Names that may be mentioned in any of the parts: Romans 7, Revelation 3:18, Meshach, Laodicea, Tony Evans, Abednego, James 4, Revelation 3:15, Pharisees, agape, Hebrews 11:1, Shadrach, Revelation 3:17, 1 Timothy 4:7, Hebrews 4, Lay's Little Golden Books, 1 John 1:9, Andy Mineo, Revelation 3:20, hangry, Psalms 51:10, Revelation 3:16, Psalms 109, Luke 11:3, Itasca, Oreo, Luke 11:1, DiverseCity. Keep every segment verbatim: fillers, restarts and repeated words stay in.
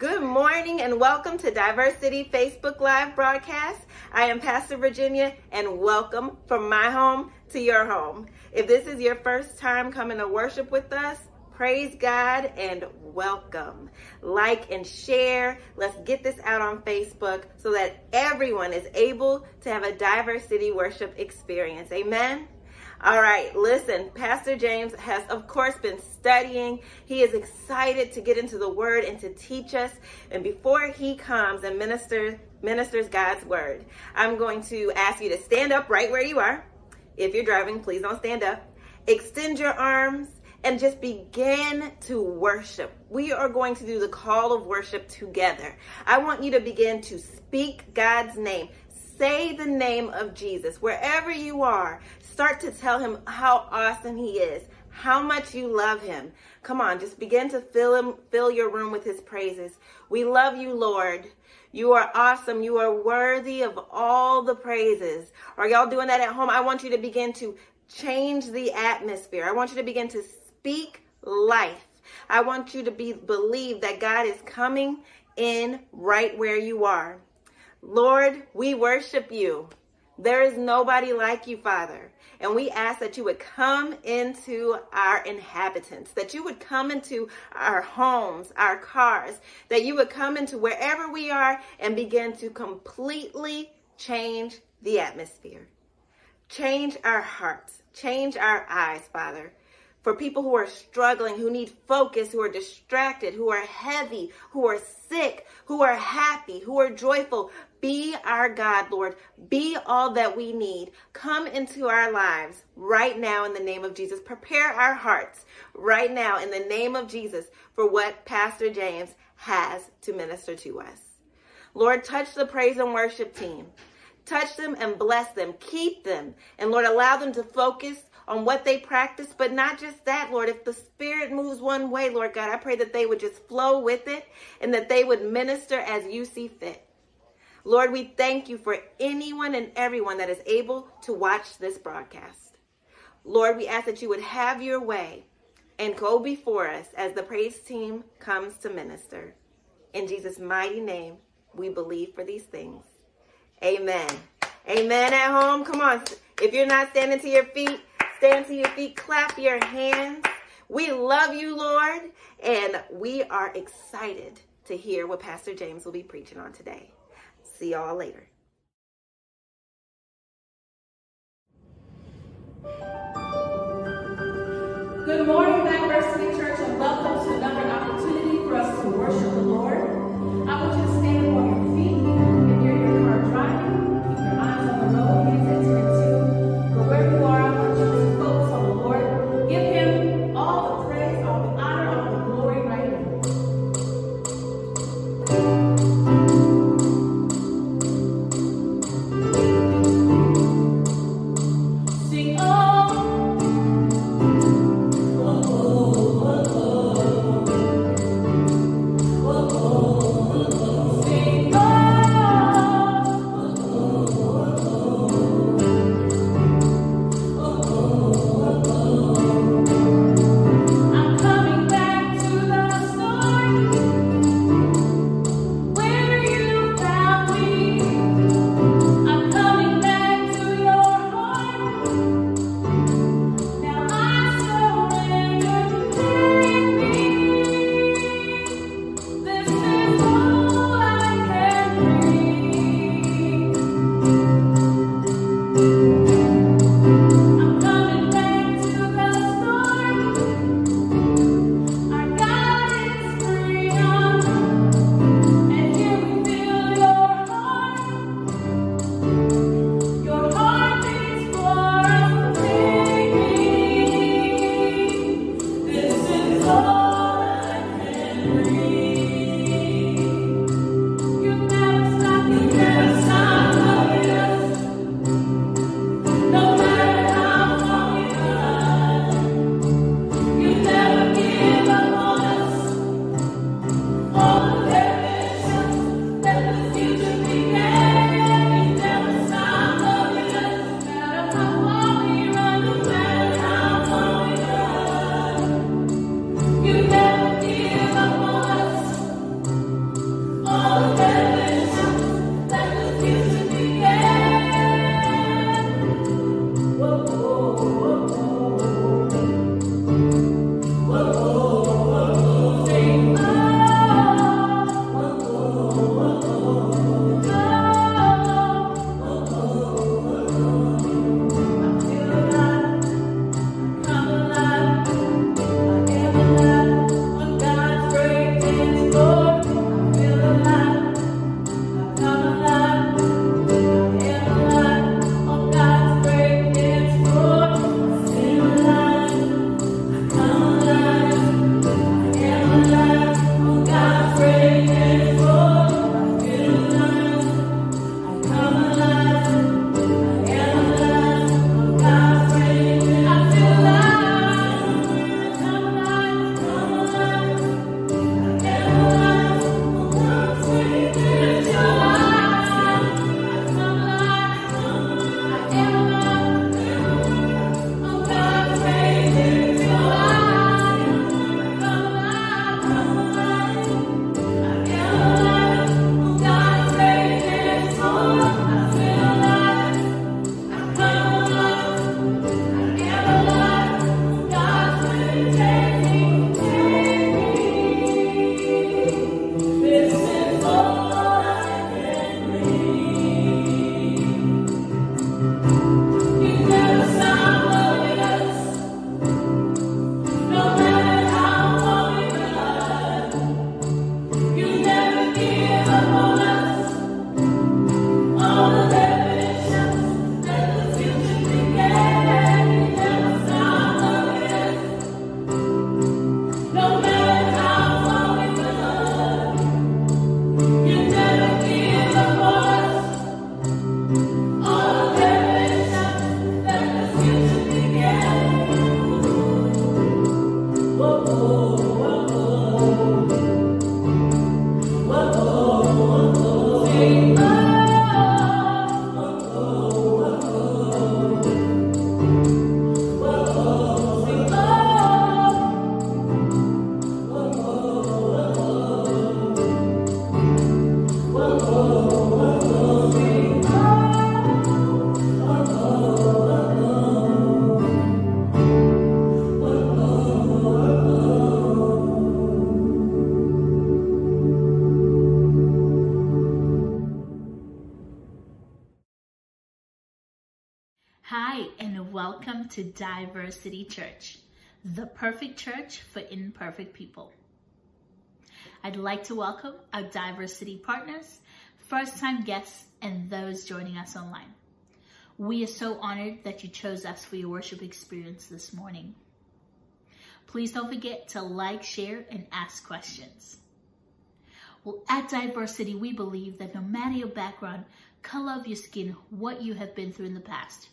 Good morning and welcome to DiverseCity Facebook Live broadcast. I am Pastor Virginia, and welcome from my home to your home. If this is your first time coming to worship with us, praise God and welcome. Like and share. Let's get this out on Facebook so that everyone is able to have a DiverseCity worship experience. Amen. All right, listen, Pastor James has, of course, been studying. He is excited to get into the Word and to teach us. And before he comes and ministers, ministers God's Word, I'm going to ask you to stand up right where you are. If you're driving, please don't stand up. Extend your arms and just begin to worship. We are going to do the call of worship together. I want you to begin to speak God's name. Say the name of Jesus. Wherever you are, start to tell him how awesome he is, how much you love him. Come on, just begin to fill him, fill your room with his praises. We love you, Lord. You are awesome. You are worthy of all the praises. Are y'all doing that at home? I want you to begin to change the atmosphere. I want you to begin to speak life. I want you to be believe that God is coming in right where you are. Lord, we worship you. There is nobody like you, Father. And we ask that you would come into our inhabitants, that you would come into our homes, our cars, that you would come into wherever we are and begin to completely change the atmosphere. Change our hearts, change our eyes, Father. For people who are struggling, who need focus, who are distracted, who are heavy, who are sick, who are happy, who are joyful, be our God, Lord. Be all that we need. Come into our lives right now in the name of Jesus. Prepare our hearts right now in the name of Jesus for what Pastor James has to minister to us. Lord, touch the praise and worship team. Touch them and bless them. Keep them. And Lord, allow them to focus on what they practice, but not just that, Lord. If the Spirit moves one way, Lord God, I pray that they would just flow with it and that they would minister as you see fit. Lord, we thank you for anyone and everyone that is able to watch this broadcast. Lord, we ask that you would have your way and go before us as the praise team comes to minister. In Jesus' mighty name, we believe for these things. Amen. Amen at home. Come on. If you're not standing to your feet, stand to your feet, clap your hands. We love you, Lord, and we are excited to hear what Pastor James will be preaching on today. See y'all later. Good morning, DiverseCity Church, and welcome to another opportunity for us to worship the Lord. I want you to stand up on your feet. If you're in your car driving, keep your eyes on the road, hands at your two, but wherever you are, you To DiverseCity Church, the perfect church for imperfect people. I'd like to welcome our DiverseCity partners, first-time guests, and those joining us online. We are so honored that you chose us for your worship experience this morning. Please don't forget to like, share, and ask questions. Well, at DiverseCity, we believe that no matter your background, color of your skin, what you have been through in the past,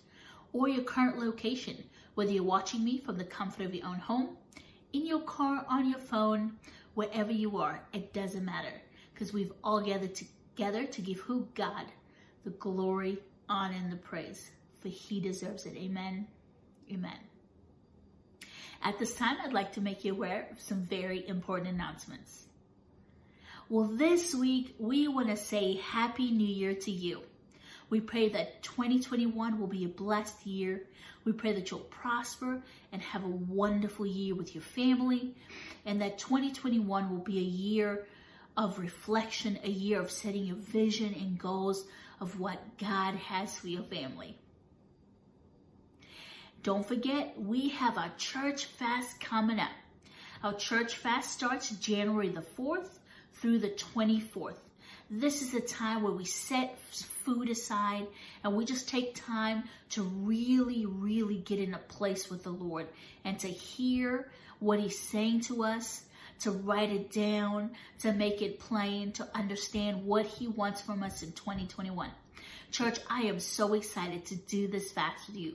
or your current location, whether you're watching me from the comfort of your own home, in your car, on your phone, wherever you are, it doesn't matter, because we've all gathered together to give who God the glory, honor, and the praise, for he deserves it. Amen. Amen. At this time, I'd like to make you aware of some very important announcements. Well, this week, we want to say Happy New Year to you. We pray that twenty twenty-one will be a blessed year. We pray that you'll prosper and have a wonderful year with your family, and that twenty twenty-one will be a year of reflection, a year of setting your vision and goals of what God has for your family. Don't forget, we have our church fast coming up. Our church fast starts January the fourth through the twenty-fourth. This is a time where we set food aside and we just take time to really, really get in a place with the Lord and to hear what he's saying to us, to write it down, to make it plain, to understand what he wants from us in twenty twenty-one. Church, I am so excited to do this fast with you.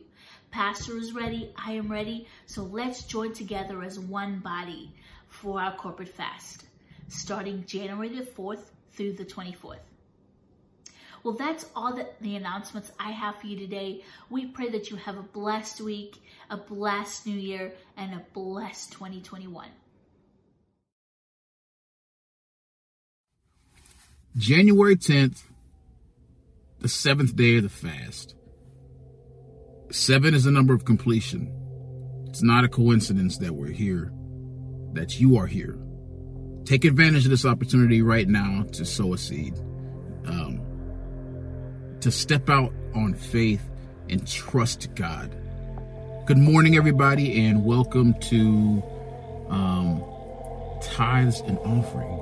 Pastor is ready. I am ready. So let's join together as one body for our corporate fast, starting January the fourth through the twenty-fourth. Well, that's all the, the announcements I have for you today. We pray that you have a blessed week, a blessed new year, and a blessed twenty twenty-one. January tenth, the seventh day of the fast. Seven is the number of completion. It's not a coincidence that we're here, that you are here. Take advantage of this opportunity right now to sow a seed, um, to step out on faith and trust God. Good morning, everybody, and welcome to um, tithes and offering.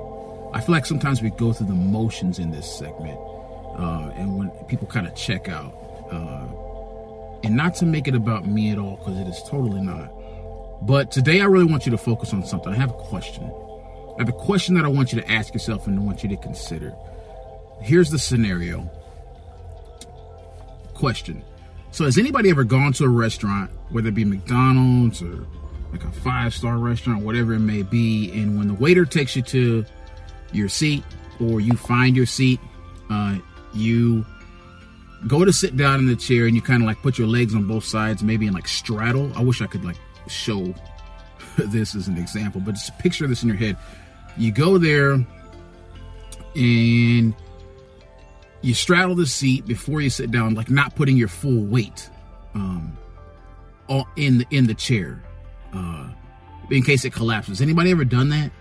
I feel like sometimes we go through the motions in this segment, uh, and when people kind of check out, uh, and not to make it about me at all, because it is totally not. But today I really want you to focus on something. I have a question. I have a question that I want you to ask yourself and I want you to consider. Here's the scenario. Question. So has anybody ever gone to a restaurant, whether it be McDonald's or like a five-star restaurant, whatever it may be, and when the waiter takes you to your seat or you find your seat, uh, you go to sit down in the chair and you kind of like put your legs on both sides, maybe in like straddle. I wish I could like show this as an example, but just picture this in your head. You go there and you straddle the seat before you sit down, like not putting your full weight um, in the in the chair uh, in case it collapses. Anybody ever done that?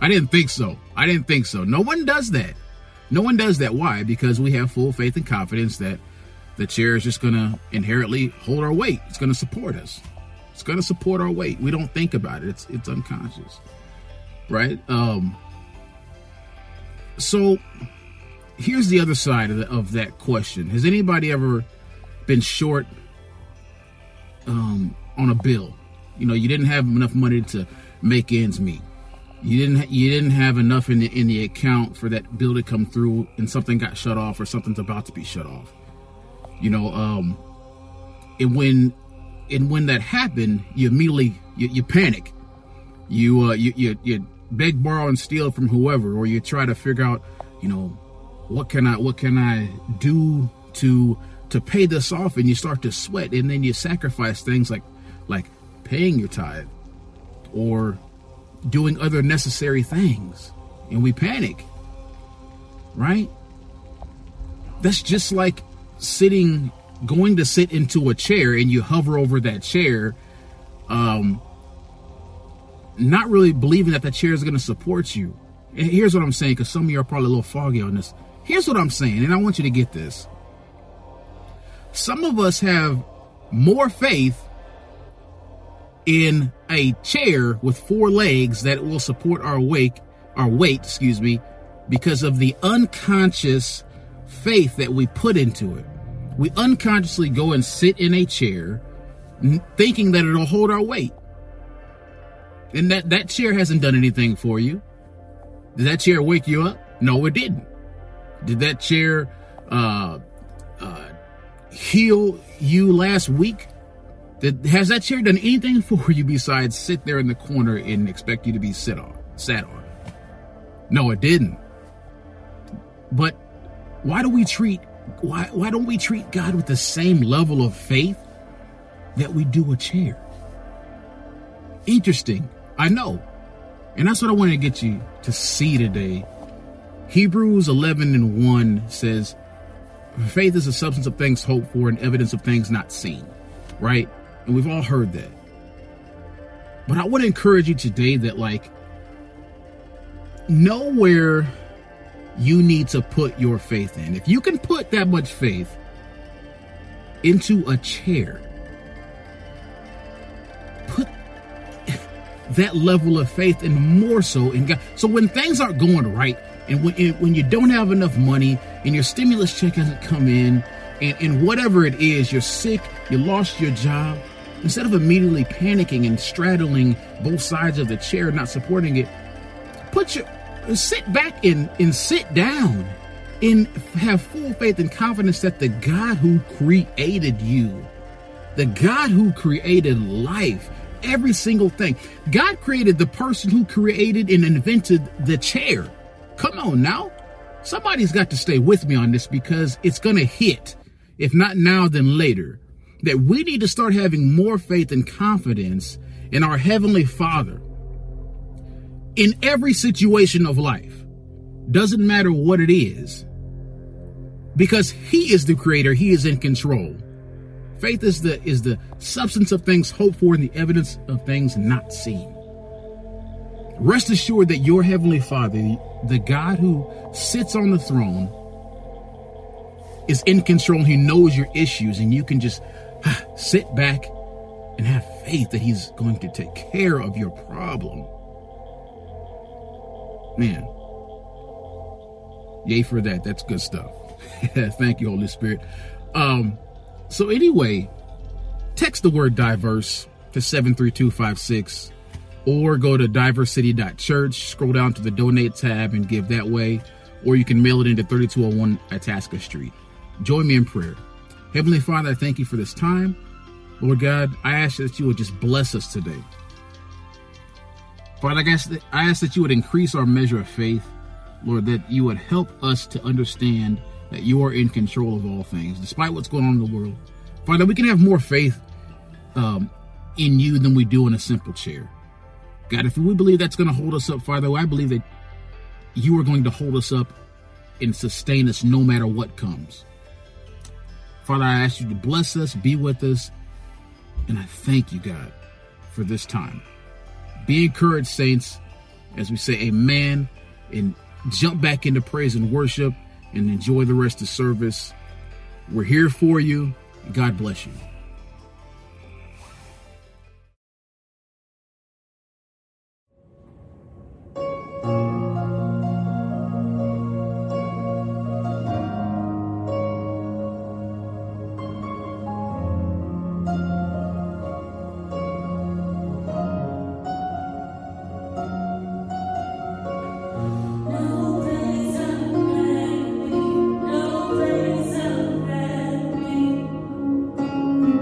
I didn't think so. I didn't think so. No one does that. No one does that. Why? Because we have full faith and confidence that the chair is just going to inherently hold our weight. It's going to support us. It's going to support our weight. We don't think about it. It's it's unconscious, right? Um, so here's the other side of, the, of that question. Has anybody ever been short um, on a bill? You know, you didn't have enough money to make ends meet. You didn't ha- you didn't have enough in the in the account for that bill to come through, and something got shut off or something's about to be shut off. You know, um, and when and when that happened, you immediately you, you panic. You, uh, you you you beg, borrow, and steal from whoever, or you try to figure out, you know, what can I what can I do to to pay this off? And you start to sweat, and then you sacrifice things like like paying your tithe or doing other necessary things, and we panic, right? That's just like sitting, going to sit into a chair, and you hover over that chair, um, not really believing that the chair is going to support you. And here's what I'm saying, because some of you are probably a little foggy on this. Here's what I'm saying, and I want you to get this. Some of us have more faith in a chair with four legs that will support our weight, our weight, excuse me, because of the unconscious faith that we put into it. We unconsciously go and sit in a chair thinking that it'll hold our weight. And that, that chair hasn't done anything for you. Did that chair wake you up? No, it didn't. Did that chair uh, uh, heal you last week? That, has that chair done anything for you besides sit there in the corner and expect you to be sit on, sat on? No, it didn't. But why do we treat why why don't we treat God with the same level of faith that we do a chair? Interesting, I know. And that's what I want to get you to see today. Hebrews eleven and one says, "Faith is the substance of things hoped for and evidence of things not seen." Right? And we've all heard that. But I want to encourage you today that, like, know where you need to put your faith in. If you can put that much faith into a chair, put that level of faith and more so in God. So when things aren't going right, and when, and when you don't have enough money, and your stimulus check hasn't come in, And, and whatever it is, you're sick, you lost your job, instead of immediately panicking and straddling both sides of the chair, not supporting it, put your sit back and, and sit down and have full faith and confidence that the God who created you, the God who created life, every single thing, God created the person who created and invented the chair. Come on now. Somebody's got to stay with me on this, because it's going to hit. If not now, then later, that we need to start having more faith and confidence in our Heavenly Father in every situation of life. Doesn't matter what it is, because He is the creator. He is in control. Faith is the is the substance of things hoped for and the evidence of things not seen. Rest assured that your Heavenly Father, the God who sits on the throne, is in control. He knows your issues, and you can just ah, sit back and have faith that he's going to take care of your problem. Man, yay for that. That's good stuff. Thank you, Holy Spirit. Um, so anyway, text the word diverse to seven three two five six or go to diverse city dot church, scroll down to the donate tab and give that way, or you can mail it into thirty-two oh one Itasca Street. Join me in prayer. Heavenly Father, I thank you for this time. Lord God, I ask that you would just bless us today. Father, I ask that, I ask that you would increase our measure of faith, Lord, that you would help us to understand that you are in control of all things, despite what's going on in the world. Father, we can have more faith um, in you than we do in a simple chair. God, if we believe that's going to hold us up, Father, I believe that you are going to hold us up and sustain us no matter what comes. Father, I ask you to bless us, be with us, and I thank you, God, for this time. Be encouraged, saints, as we say amen, and jump back into praise and worship and enjoy the rest of service. We're here for you. God bless you. Thank you.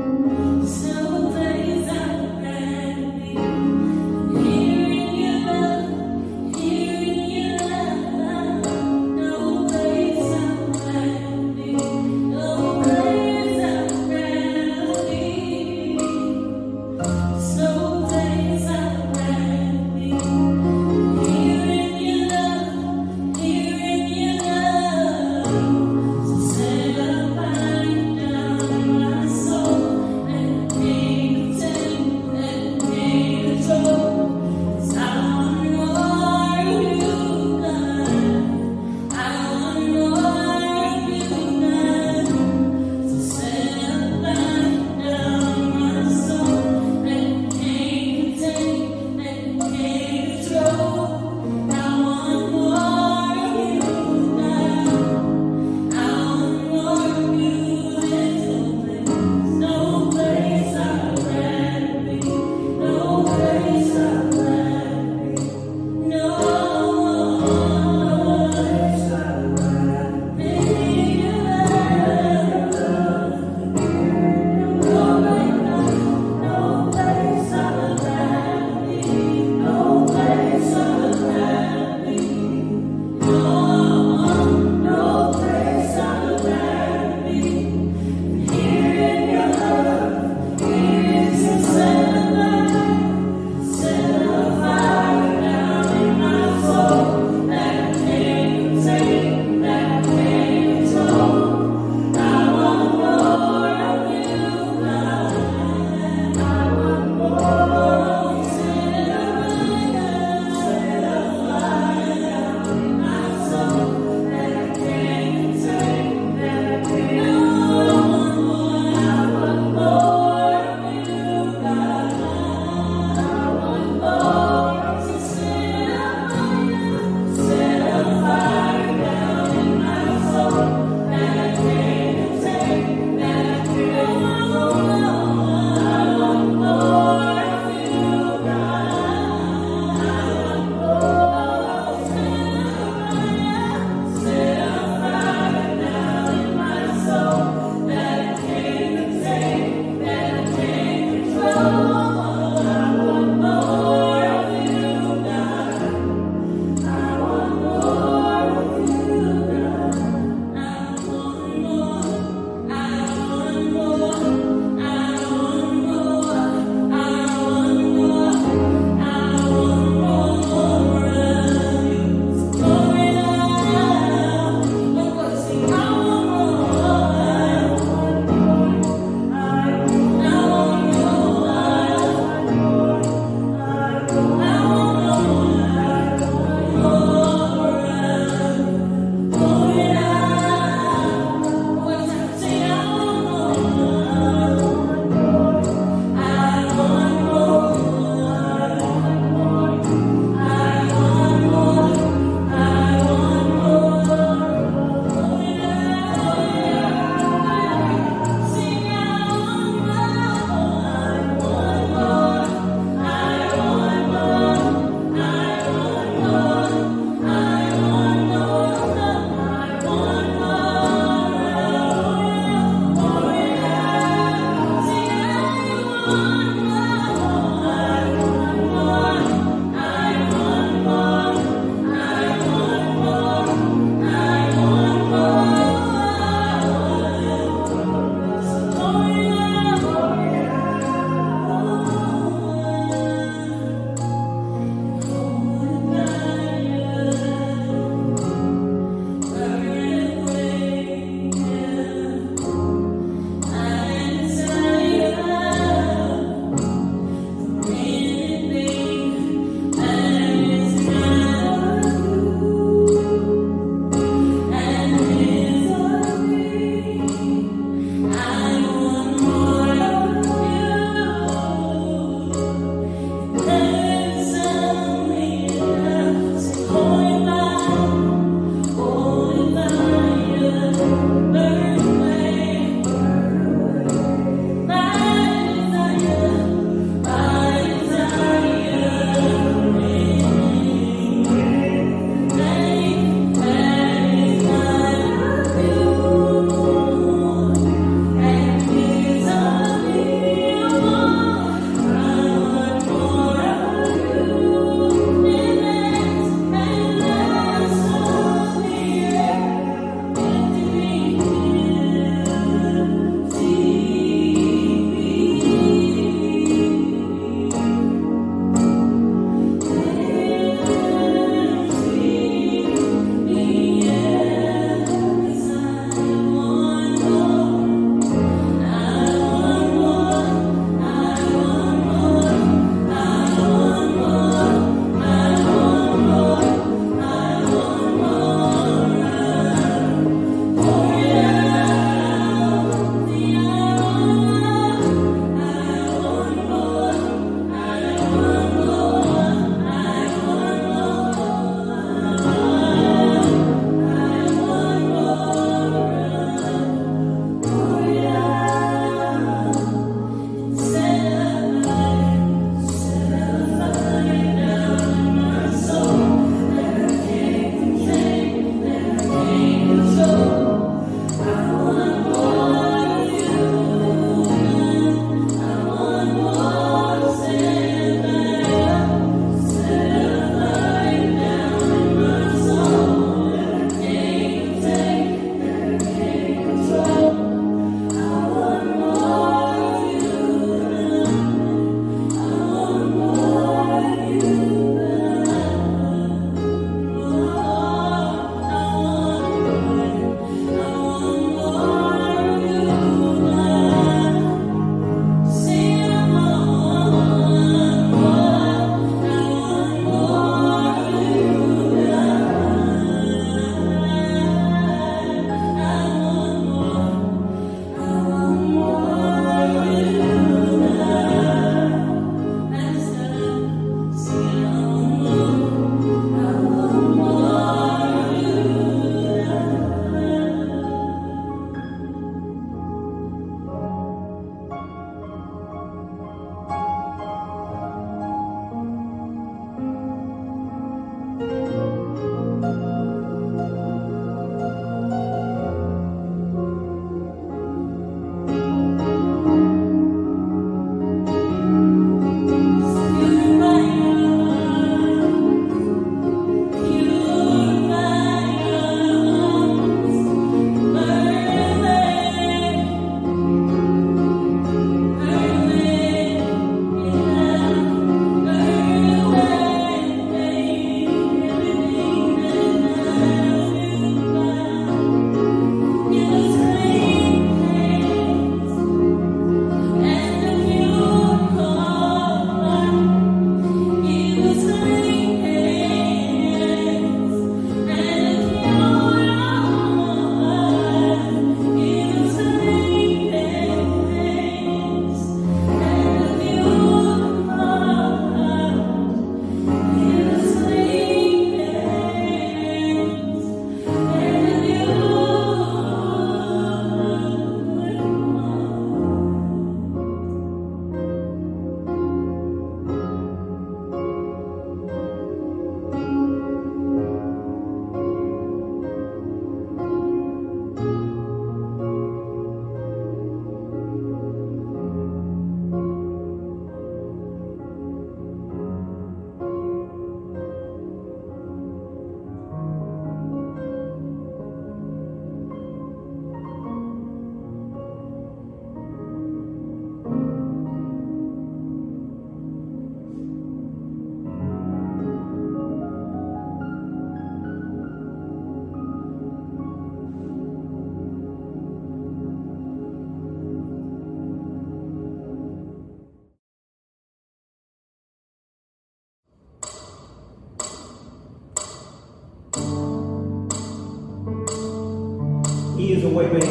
He is a way maker.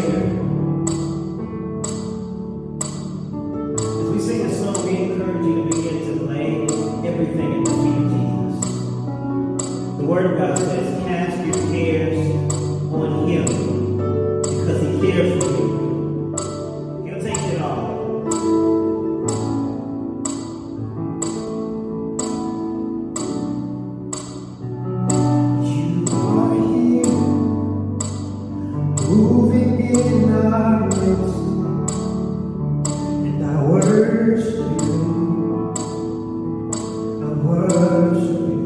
As we sing this song, we encourage you to begin to lay everything at the feet of Jesus. The Word of God says, cast your cares on Him because He cares for you. He'll take it all. You are here, moving in our midst, and I worship you. I worship you.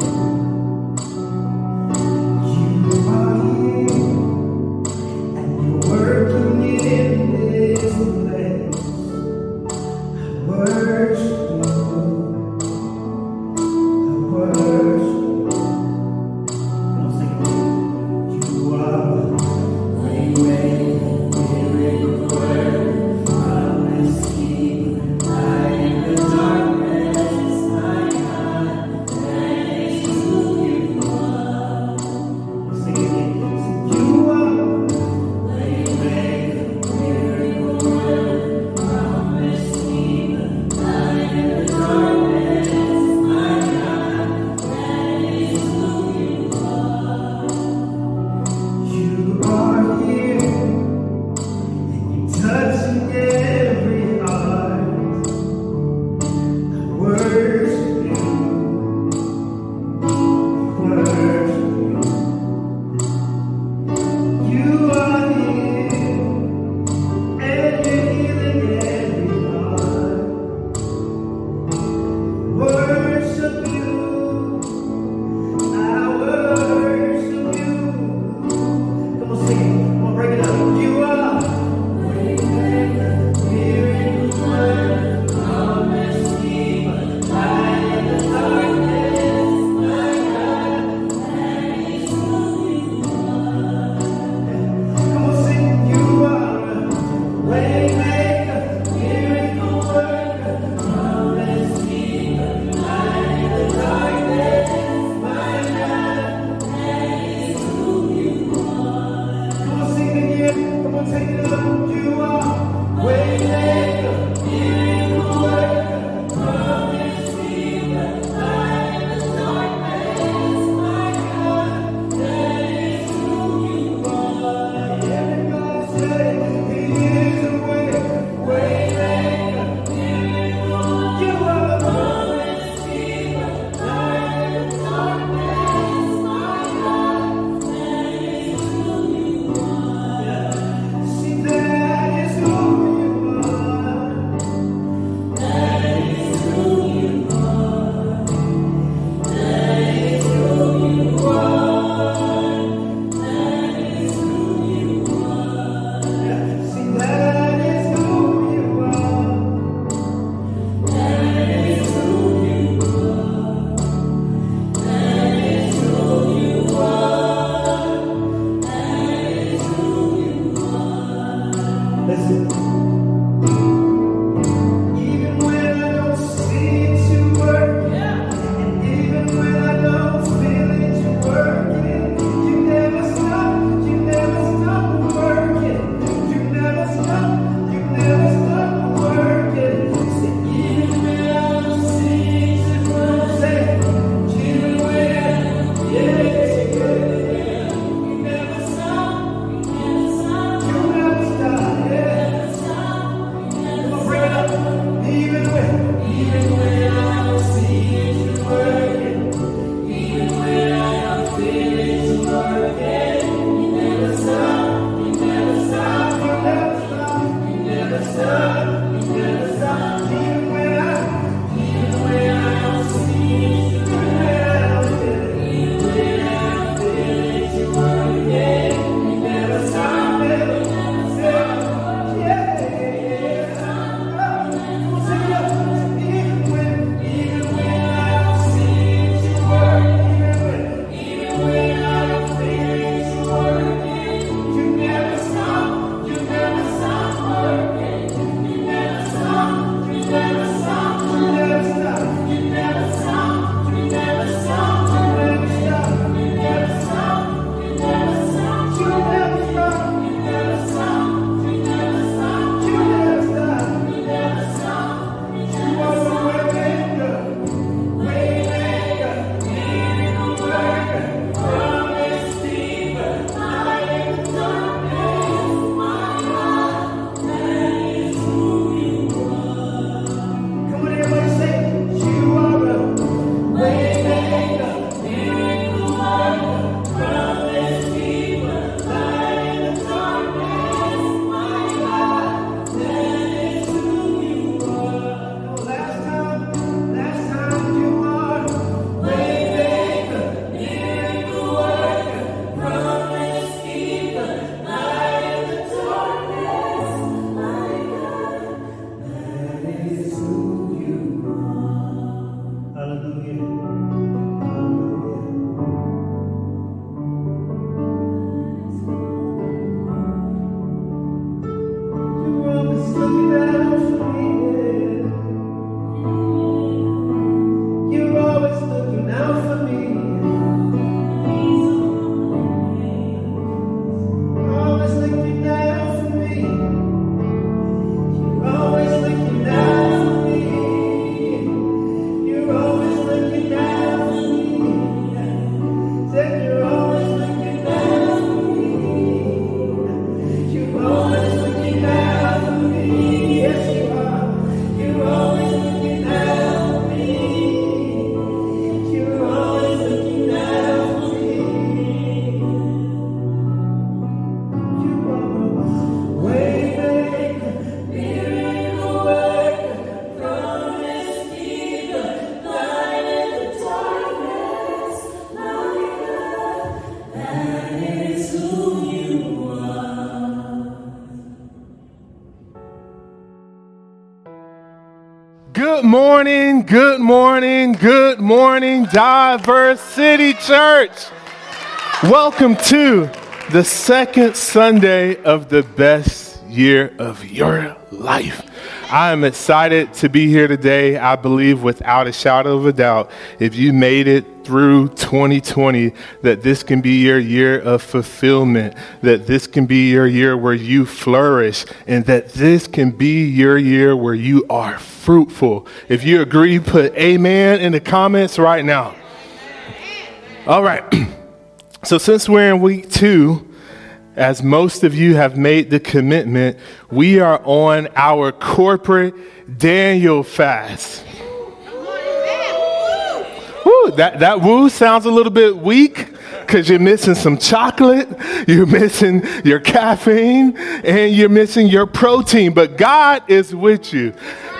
Good morning, good morning, Diverse City Church. Welcome to the second Sunday of the best year of your life. I am excited to be here today. I believe without a shadow of a doubt, if you made it through twenty twenty, that this can be your year of fulfillment, that this can be your year where you flourish, and that this can be your year where you are fruitful. If you agree, put amen in the comments right now. All right. So since we're in week two, as most of you have made the commitment, we are on our corporate Daniel fast. Woo, that, that woo sounds a little bit weak because you're missing some chocolate, you're missing your caffeine, and you're missing your protein. But God is with you.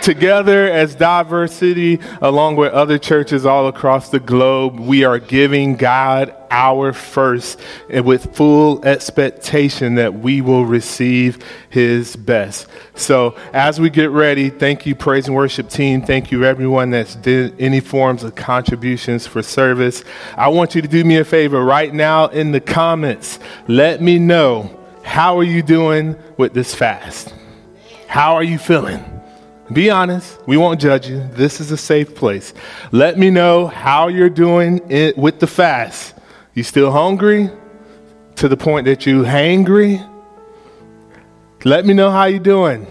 Together as DiverseCity, along with other churches all across the globe, we are giving God our first and with full expectation that we will receive his best. So as we get ready, thank you, praise and worship team. Thank you, everyone that's did any forms of contributions for service. I want you to do me a favor right now in the comments. Let me know, how are you doing with this fast? How are you feeling? Be honest. We won't judge you. This is a safe place. Let me know how you're doing it with the fast. You still hungry to the point that you hangry? Let me know how you're doing.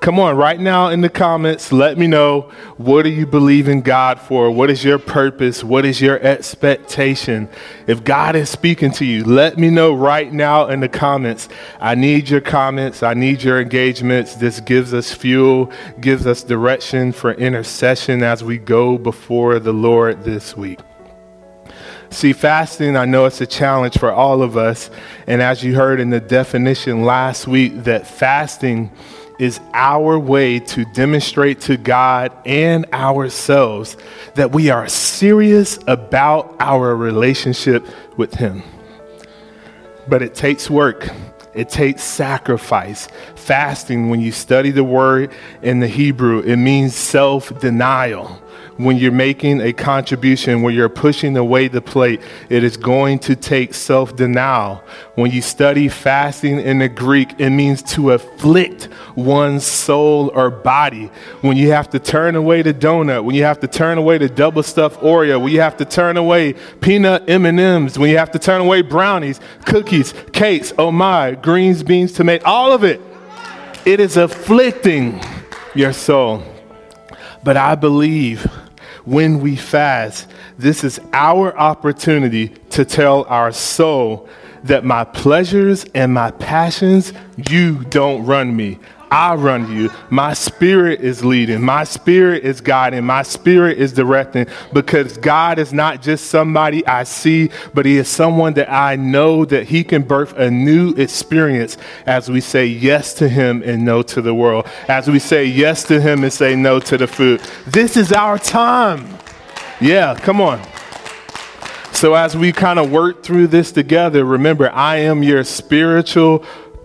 Come on, right now in the comments, let me know, what do you believe in God for? What is your purpose? What is your expectation? If God is speaking to you, let me know right now in the comments. I need your comments. I need your engagements. This gives us fuel, gives us direction for intercession as we go before the Lord this week. See, fasting, I know it's a challenge for all of us. And as you heard in the definition last week, that fasting is our way to demonstrate to God and ourselves that we are serious about our relationship with him. But it takes work. It takes sacrifice. Fasting, when you study the word in the Hebrew, it means self-denial. When you're making a contribution, when you're pushing away the plate, it is going to take self-denial. When you study fasting in the Greek, it means to afflict one's soul or body. When you have to turn away the donut, when you have to turn away the double stuffed Oreo, when you have to turn away peanut M and M's, when you have to turn away brownies, cookies, cakes, oh my, greens, beans, tomatoes, all of it. It is afflicting your soul. But I believe when we fast, this is our opportunity to tell our soul that my pleasures and my passions, you don't run me. I run you. My spirit is leading. My spirit is guiding. My spirit is directing, because God is not just somebody I see, but he is someone that I know that he can birth a new experience as we say yes to him and no to the world, as we say yes to him and say no to the food. This is our time. Yeah, come on. So as we kind of work through this together, remember, I am your spiritual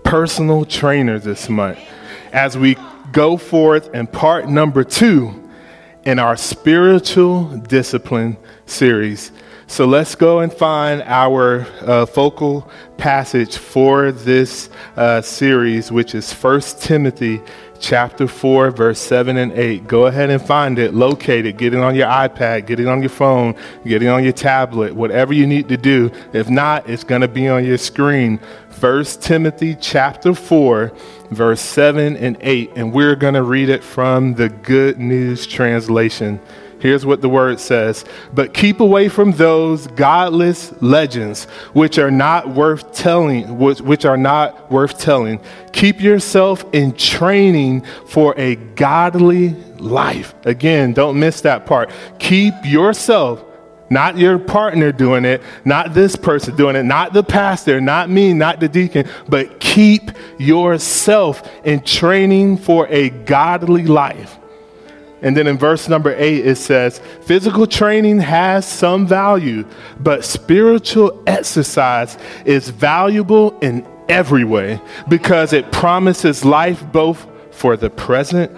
personal trainer this month. As we go forth in part number two, in our spiritual discipline series. So let's go and find our uh, focal passage for this uh, series, which is First Timothy chapter four, verse seven and eight. Go ahead and find it, locate it, get it on your iPad, get it on your phone, get it on your tablet, whatever you need to do. If not, it's going to be on your screen. First Timothy chapter four, verse seven and eight, and we're going to read it from the Good News Translation. Here's what the word says: "But keep away from those godless legends, which are not worth telling, which, which are not worth telling. Keep yourself in training for a godly life." Again, don't miss that part. Keep yourself, not your partner doing it, not this person doing it, not the pastor, not me, not the deacon, but keep yourself in training for a godly life. And then in verse number eight, it says, "Physical training has some value, but spiritual exercise is valuable in every way because it promises life both for the present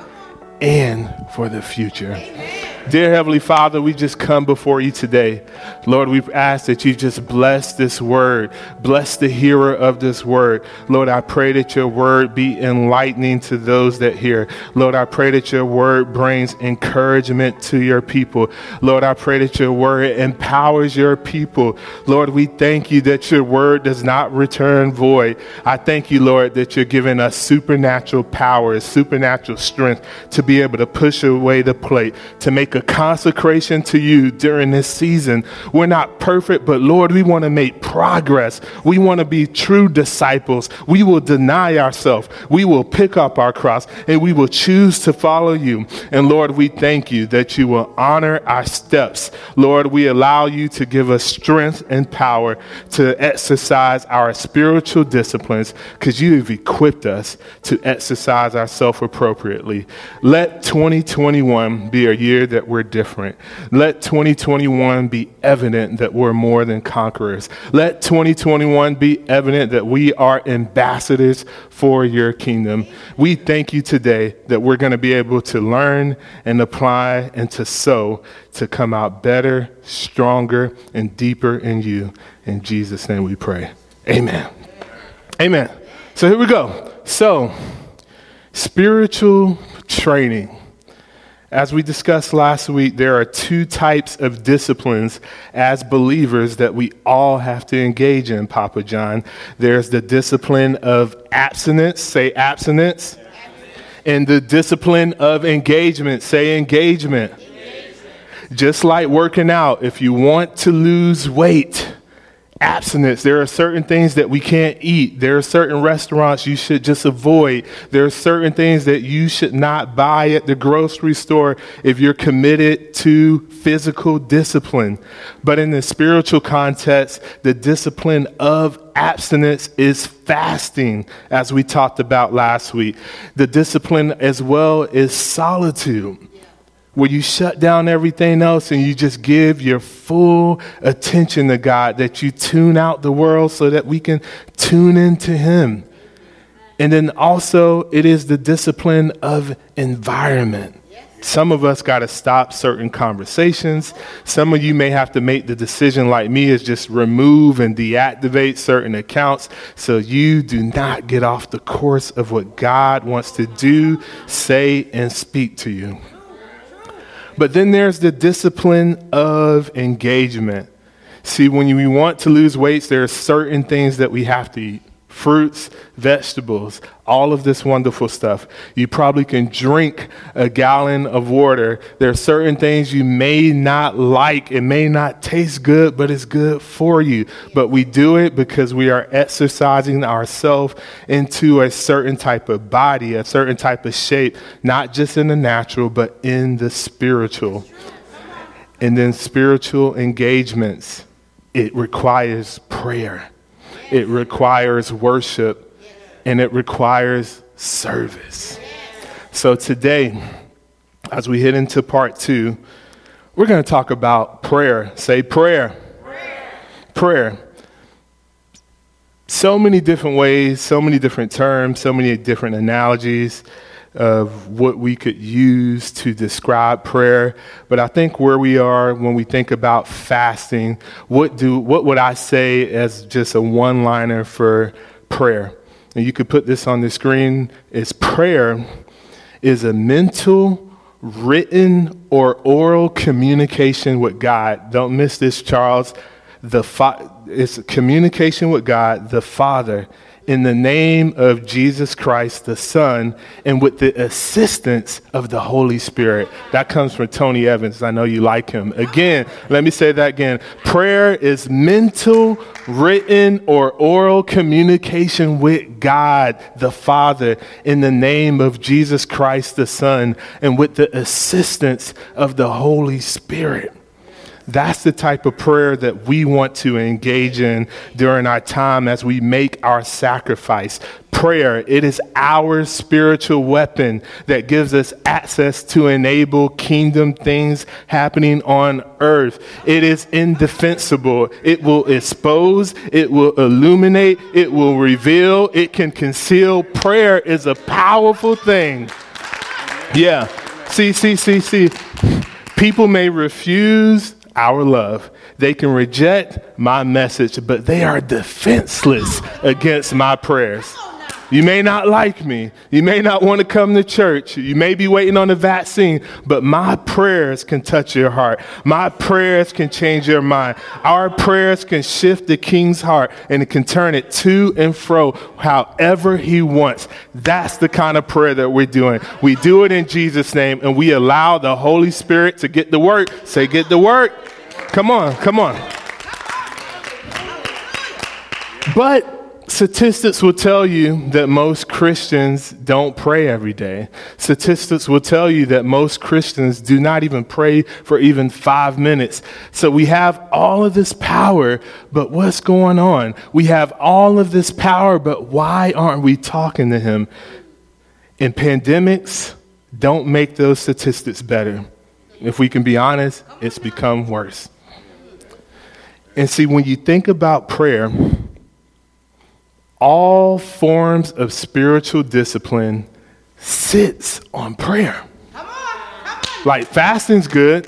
and for the future." Amen. Dear Heavenly Father, we just come before you today. Lord, we ask that you just bless this word, bless the hearer of this word. Lord, I pray that your word be enlightening to those that hear. Lord, I pray that your word brings encouragement to your people. Lord, I pray that your word empowers your people. Lord, we thank you that your word does not return void. I thank you, Lord, that you're giving us supernatural power, supernatural strength to be able to push away the plate, to make a consecration to you during this season. We're not perfect, but Lord, we want to make progress. We want to be true disciples. We will deny ourselves. We will pick up our cross, and we will choose to follow you. And Lord, we thank you that you will honor our steps. Lord, we allow you to give us strength and power to exercise our spiritual disciplines because you have equipped us to exercise ourselves appropriately. Let twenty twenty-one be a year that we're different. Let twenty twenty-one be evident that we're more than conquerors. Let twenty twenty-one be evident that we are ambassadors for your kingdom. We thank you today that we're going to be able to learn and apply and to sow to come out better, stronger, and deeper in you. In Jesus' name we pray. Amen. Amen. So here we go. So, spiritual training. As we discussed last week, there are two types of disciplines as believers that we all have to engage in, Papa John. There's the discipline of abstinence, say abstinence, and the discipline of engagement, say engagement. engagement. Just like working out, if you want to lose weight, abstinence. There are certain things that we can't eat. There are certain restaurants you should just avoid. There are certain things that you should not buy at the grocery store if you're committed to physical discipline. But in the spiritual context, the discipline of abstinence is fasting, as we talked about last week. The discipline as well is solitude, where you shut down everything else and you just give your full attention to God, that you tune out the world so that we can tune into him. And then also it is the discipline of environment. Some of us got to stop certain conversations. Some of you may have to make the decision like me is just remove and deactivate certain accounts so you do not get off the course of what God wants to do, say, and speak to you. But then there's the discipline of engagement. See, when we want to lose weight, there are certain things that we have to eat. Fruits, vegetables, all of this wonderful stuff. You probably can drink a gallon of water. There are certain things you may not like. It may not taste good, but it's good for you. But we do it because we are exercising ourselves into a certain type of body, a certain type of shape, not just in the natural, but in the spiritual. And then spiritual engagements, it requires prayer. It requires worship, and it requires service. So today, as we head into part two, we're going to talk about prayer. Say prayer. Prayer. Prayer. So many different ways, so many different terms, so many different analogies. of what we could use to describe prayer. But I think where we are when we think about fasting, what do what would I say as just a one-liner for prayer? And you could put this on the screen. It's prayer is a mental, written, or oral communication with God. Don't miss this, Charles. The fa- It's communication with God, the Father, in the name of Jesus Christ, the Son, and with the assistance of the Holy Spirit. That comes from Tony Evans. I know you like him. Again, let me say that again. Prayer is mental, written, or oral communication with God, the Father, in the name of Jesus Christ, the Son, and with the assistance of the Holy Spirit. That's the type of prayer that we want to engage in during our time as we make our sacrifice. Prayer, it is our spiritual weapon that gives us access to enable kingdom things happening on earth. It is indefensible. It will expose. It will illuminate. It will reveal. It can conceal. Prayer is a powerful thing. Yeah. See, see, see, see. People may refuse our love. They can reject my message, but they are defenseless against my prayers. You may not like me. You may not want to come to church. You may be waiting on a vaccine, but my prayers can touch your heart. My prayers can change your mind. Our prayers can shift the king's heart, and it can turn it to and fro however he wants. That's the kind of prayer that we're doing. We do it in Jesus' name, and we allow the Holy Spirit to get to work. Say, get to work. Come on, come on. But statistics will tell you that most Christians don't pray every day. Statistics will tell you that most Christians do not even pray for even five minutes. So we have all of this power, but what's going on? We have all of this power, but why aren't we talking to him? And pandemics don't make those statistics better. If we can be honest, it's become worse. And see, when you think about prayer, all forms of spiritual discipline sits on prayer. Come on, come on. Like fasting's good,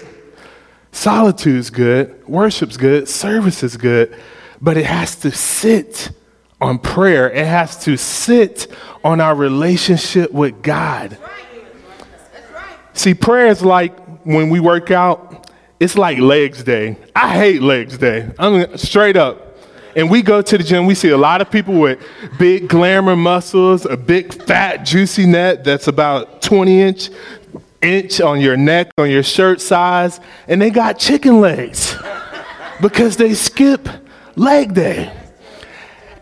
solitude's good, worship's good, service is good, but it has to sit on prayer. It has to sit on our relationship with God. That's right. That's right. See, prayer is like when we work out, it's like legs day. I hate legs day. I'm straight up. And we go to the gym, we see a lot of people with big glamour muscles, a big fat juicy neck that's about twenty inch, inch on your neck, on your shirt size, and they got chicken legs because they skip leg day.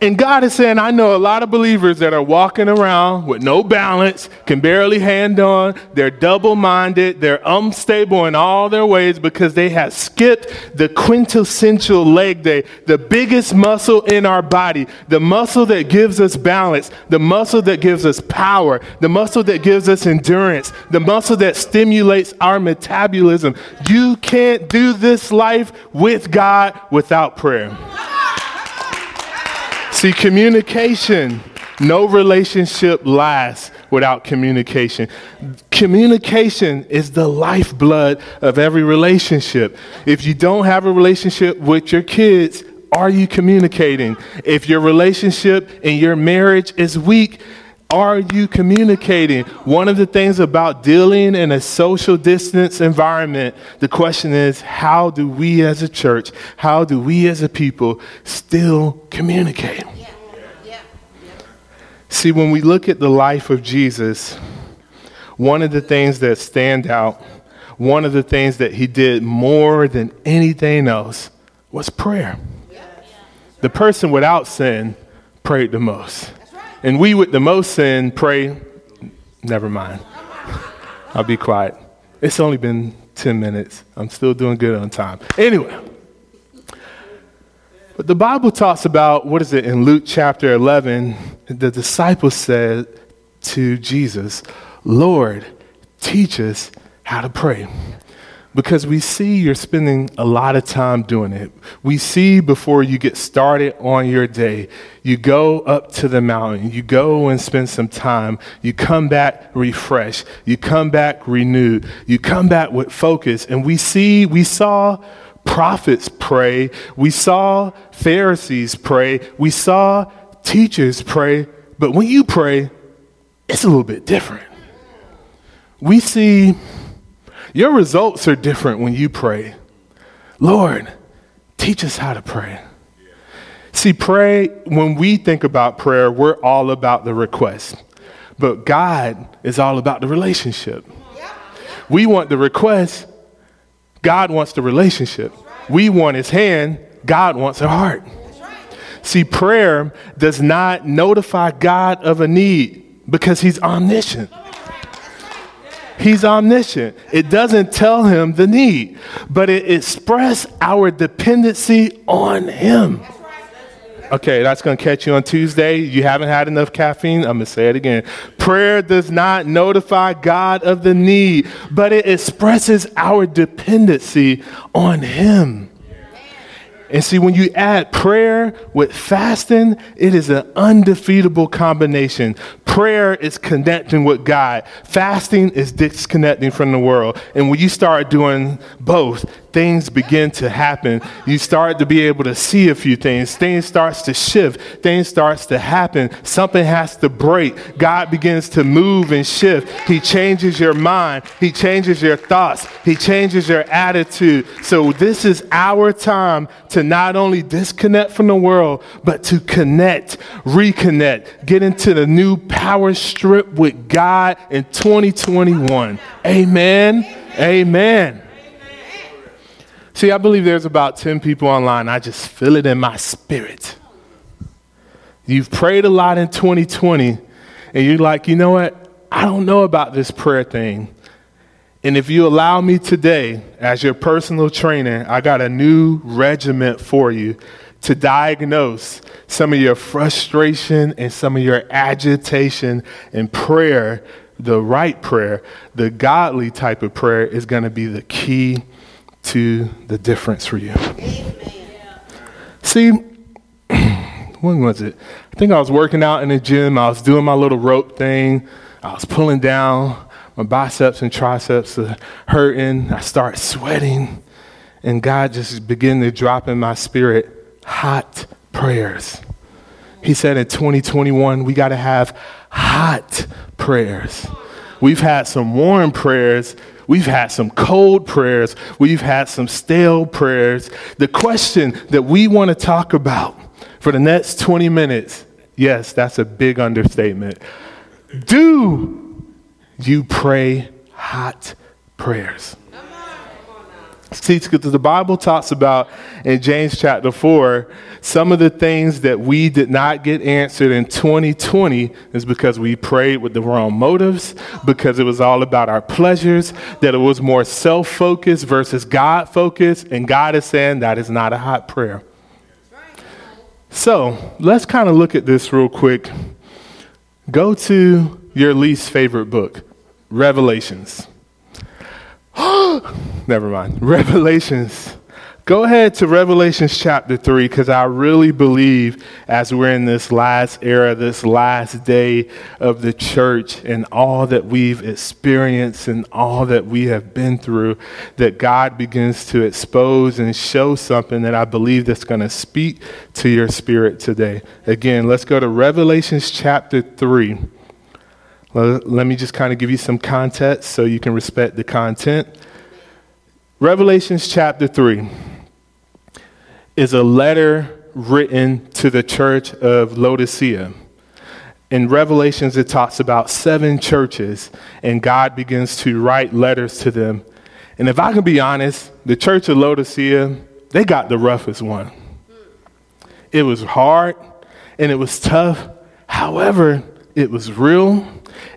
And God is saying, I know a lot of believers that are walking around with no balance, can barely hand on, they're double-minded, they're unstable in all their ways because they have skipped the quintessential leg day, the biggest muscle in our body, the muscle that gives us balance, the muscle that gives us power, the muscle that gives us endurance, the muscle that stimulates our metabolism. You can't do this life with God without prayer. See, communication, no relationship lasts without communication. Communication is the lifeblood of every relationship. If you don't have a relationship with your kids, are you communicating? If your relationship and your marriage is weak, are you communicating? One of the things about dealing in a social distance environment, the question is, how do we as a church, how do we as a people still communicate? Yeah. Yeah. See, when we look at the life of Jesus, one of the things that stand out, one of the things that he did more than anything else was prayer. Yeah. The person without sin prayed the most. And we with the most sin pray, never mind. I'll be quiet. It's only been ten minutes. I'm still doing good on time. Anyway, but the Bible talks about, what is it, in Luke chapter eleven, the disciples said to Jesus, Lord, teach us how to pray. because we see you're spending a lot of time doing it. We see before you get started on your day, you go up to the mountain, you go and spend some time, you come back refreshed, you come back renewed, you come back with focus. And we see, we saw prophets pray, we saw Pharisees pray, we saw teachers pray, but when you pray, it's a little bit different. We see your results are different when you pray. Lord, teach us how to pray. See, pray, when we think about prayer, we're all about the request. But God is all about the relationship. We want the request. God wants the relationship. We want his hand. God wants our heart. See, prayer does not notify God of a need because he's omniscient. He's omniscient. It doesn't tell him the need, but it expresses our dependency on him. Okay, that's going to catch you on Tuesday. You haven't had enough caffeine. I'm going to say it again. Prayer does not notify God of the need, but it expresses our dependency on him. And see, when you add prayer with fasting, it is an undefeatable combination. Prayer is connecting with God. Fasting is disconnecting from the world. And when you start doing both, things begin to happen. You start to be able to see a few things. Things starts to shift. Things starts to happen. Something has to break. God begins to move and shift. He changes your mind. He changes your thoughts. He changes your attitude. So this is our time to not only disconnect from the world, but to connect, reconnect, get into the new power strip with God in twenty twenty-one. Amen. Amen. See, I believe there's about ten people online. I just feel it in my spirit. You've prayed a lot in twenty twenty, and you're like, you know what? I don't know about this prayer thing. And if you allow me today, as your personal trainer, I got a new regiment for you to diagnose some of your frustration and some of your agitation, and prayer, the right prayer, the godly type of prayer, is going to be the key to the difference for you. Amen. See, when was it? I think I was working out in the gym. I was doing my little rope thing. I was pulling down. My biceps and triceps are hurting. I start sweating. And God just began to drop in my spirit hot prayers. He said in twenty twenty-one, we got to have hot prayers. We've had some warm prayers. We've had some cold prayers. We've had some stale prayers. The question that we want to talk about for the next twenty minutes, yes, that's a big understatement. Do you pray hot prayers? See, because the Bible talks about in James chapter four, some of the things that we did not get answered in twenty twenty is because we prayed with the wrong motives, because it was all about our pleasures, that it was more self-focused versus God-focused, and God is saying that is not a hot prayer. So let's kind of look at this real quick. Go to your least favorite book, Revelations. Never mind. Revelations. Go ahead to Revelations chapter three, because I really believe as we're in this last era, this last day of the church and all that we've experienced and all that we have been through, that God begins to expose and show something that I believe that's going to speak to your spirit today. Again, let's go to Revelations chapter three. Let me just kind of give you some context so you can respect the content. Revelations chapter three is a letter written to the church of Laodicea. In Revelations, it talks about seven churches, and God begins to write letters to them. And if I can be honest, the church of Laodicea, they got the roughest one. It was hard, and it was tough. However, it was real.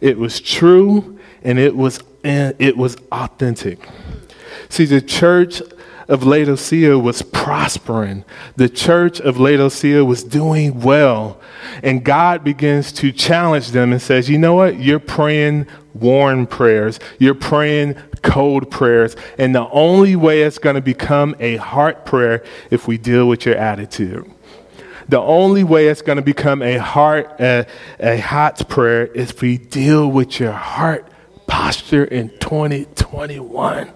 It was true, and it was and it was authentic. See, the church of Laodicea was prospering. The church of Laodicea was doing well, and God begins to challenge them and says, you know what? You're praying warm prayers. You're praying cold prayers. And the only way it's going to become a heart prayer if we deal with your attitude. The only way it's going to become a heart, a, a hot prayer is if we deal with your heart posture in twenty twenty-one.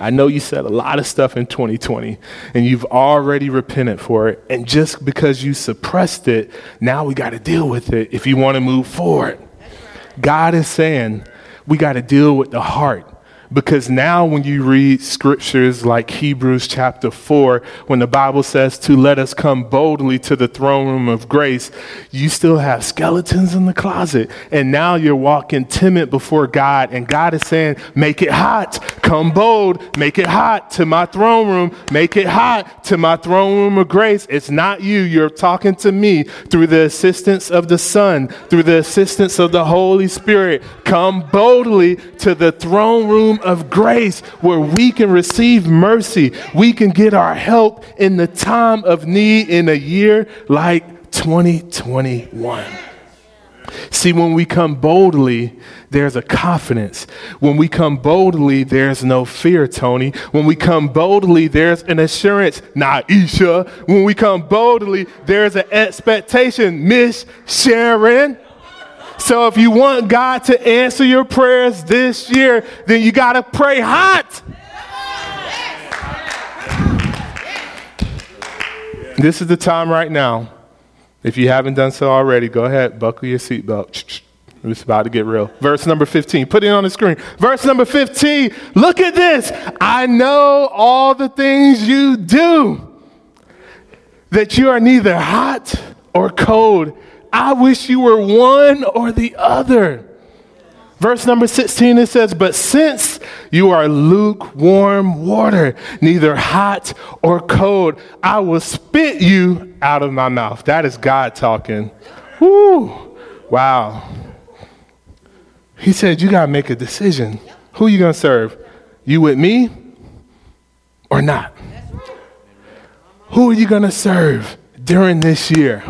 I know you said a lot of stuff in twenty twenty, and you've already repented for it. And just because you suppressed it, now we got to deal with it if you want to move forward. God is saying we got to deal with the heart. Because now when you read scriptures like Hebrews chapter four, when the Bible says to let us come boldly to the throne room of grace, you still have skeletons in the closet. And now you're walking timid before God. And God is saying, make it hot. Come bold. Make it hot to my throne room. Make it hot to my throne room of grace. It's not you. You're talking to me through the assistance of the Son, through the assistance of the Holy Spirit. Come boldly to the throne room of grace where we can receive mercy. We can get our help in the time of need in a year like twenty twenty-one. See, when we come boldly, there's a confidence. When we come boldly, there's no fear, Tony. When we come boldly, there's an assurance, not Isha. When we come boldly, there's an expectation, Miss Sharon. So if you want God to answer your prayers this year, then you got to pray hot. This is the time right now. If you haven't done so already, go ahead, buckle your seatbelt. It's about to get real. Verse number fifteen. Put it on the screen. Verse number fifteen. Look at this. I know all the things you do, that you are neither hot or cold. I wish you were one or the other. Verse number sixteen, it says, but since you are lukewarm water, neither hot or cold, I will spit you out of my mouth. That is God talking. Woo. Wow. He said, you got to make a decision. Who you going to serve? You with me or not? Who are you going to serve during this year?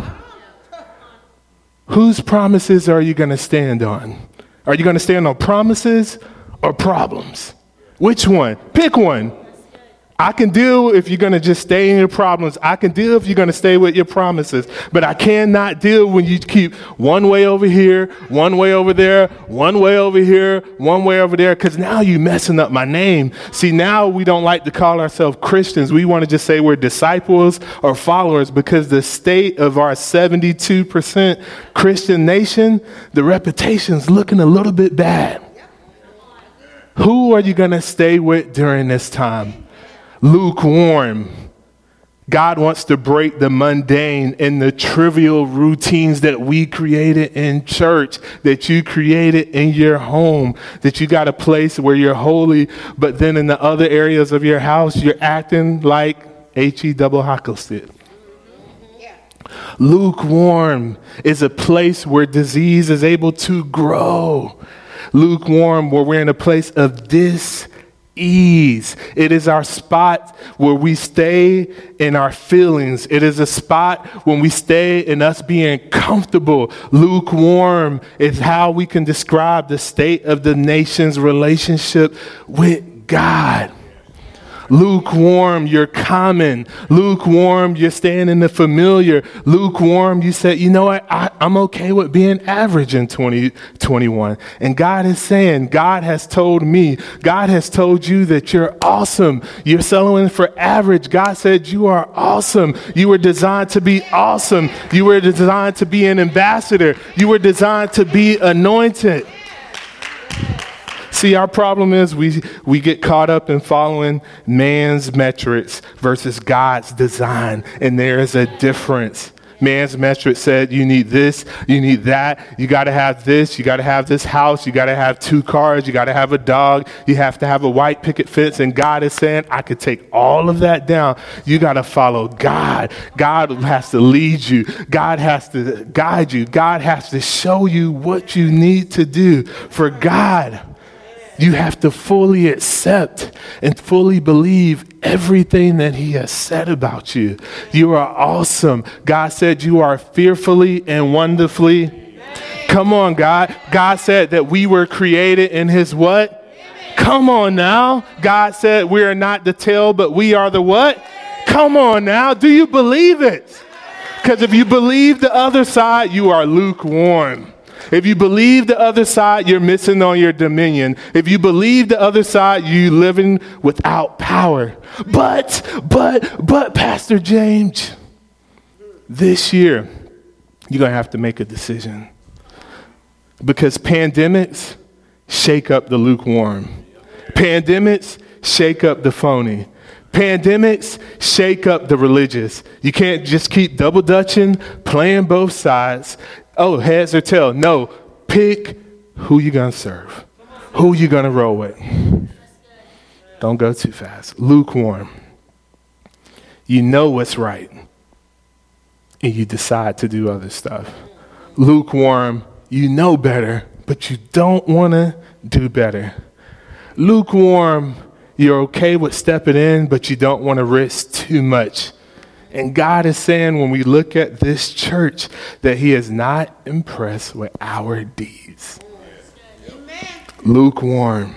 Whose promises are you going to stand on? Are you going to stand on promises or problems? Which one? Pick one. I can deal if you're going to just stay in your problems. I can deal if you're going to stay with your promises. But I cannot deal when you keep one way over here, one way over there, one way over here, one way over there, because now you're messing up my name. See, now we don't like to call ourselves Christians. We want to just say we're disciples or followers, because the state of our seventy-two percent Christian nation, the reputation's looking a little bit bad. Who are you going to stay with during this time? Lukewarm. God wants to break the mundane and the trivial routines that we created in church, that you created in your home, that you got a place where you're holy, but then in the other areas of your house, you're acting like H-E double hockle. Lukewarm is a place where disease is able to grow. Lukewarm, where we're in a place of dis ease. It is our spot where we stay in our feelings. It is a spot when we stay in us being comfortable. Lukewarm is how we can describe the state of the nation's relationship with God. Lukewarm, you're common. Lukewarm, you're staying in the familiar. Lukewarm, you said, you know what, I, I'm okay with being average in twenty twenty-one. And God is saying, God has told me, God has told you that you're awesome. You're settling for average. God said you are awesome. You were designed to be awesome. You were designed to be an ambassador. You were designed to be anointed. See, our problem is we, we get caught up in following man's metrics versus God's design. And there is a difference. Man's metric said, you need this, you need that, you got to have this, you got to have this house, you got to have two cars, you got to have a dog, you have to have a white picket fence. And God is saying, I could take all of that down. You got to follow God. God has to lead you. God has to guide you. God has to show you what you need to do. For God, you have to fully accept and fully believe everything that he has said about you. You are awesome. God said you are fearfully and wonderfully. Amen. Come on, God. God said that we were created in his what? Amen. Come on now. God said we are not the tail, but we are the what? Come on now. Do you believe it? Because if you believe the other side, you are lukewarm. If you believe the other side, you're missing on your dominion. If you believe the other side, you're living without power. But, but, but, Pastor James, this year, you're going to have to make a decision. Because pandemics shake up the lukewarm. Pandemics shake up the phony. Pandemics shake up the religious. You can't just keep double-dutching, playing both sides. Oh, heads or tail. No, pick who you're going to serve, who you're going to roll with. Don't go too fast. Lukewarm. You know what's right, and you decide to do other stuff. Lukewarm, you know better, but you don't want to do better. Lukewarm, you're okay with stepping in, but you don't want to risk too much. And God is saying when we look at this church that he is not impressed with our deeds. Amen. Lukewarm.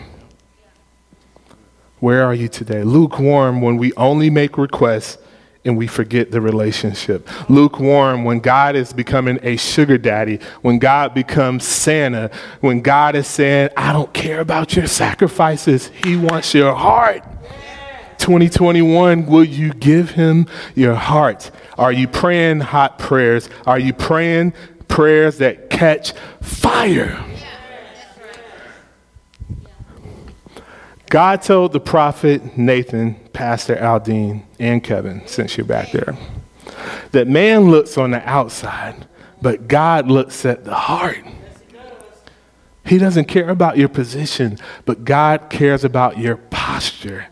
Where are you today? Lukewarm when we only make requests and we forget the relationship. Lukewarm when God is becoming a sugar daddy, when God becomes Santa, when God is saying, I don't care about your sacrifices. He wants your heart. twenty twenty-one, will you give him your heart? Are you praying hot prayers? Are you praying prayers that catch fire? Yeah, that's right. Yeah. God told the prophet Nathan, Pastor Aldine, and Kevin, since you're back there, that man looks on the outside, but God looks at the heart. He doesn't care about your position, but God cares about your posture.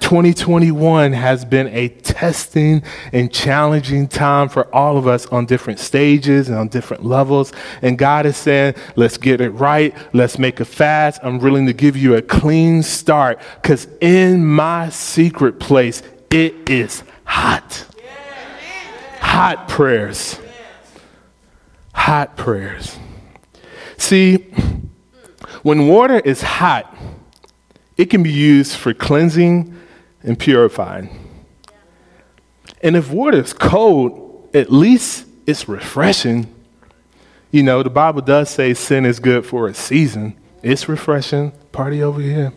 twenty twenty-one has been a testing and challenging time for all of us on different stages and on different levels. And God is saying, let's get it right. Let's make it fast. I'm willing to give you a clean start because in my secret place, it is hot. Hot prayers. Hot prayers. See, when water is hot, it can be used for cleansing and purifying. And if water is cold, at least it's refreshing. You know, the Bible does say sin is good for a season. It's refreshing. Party over here.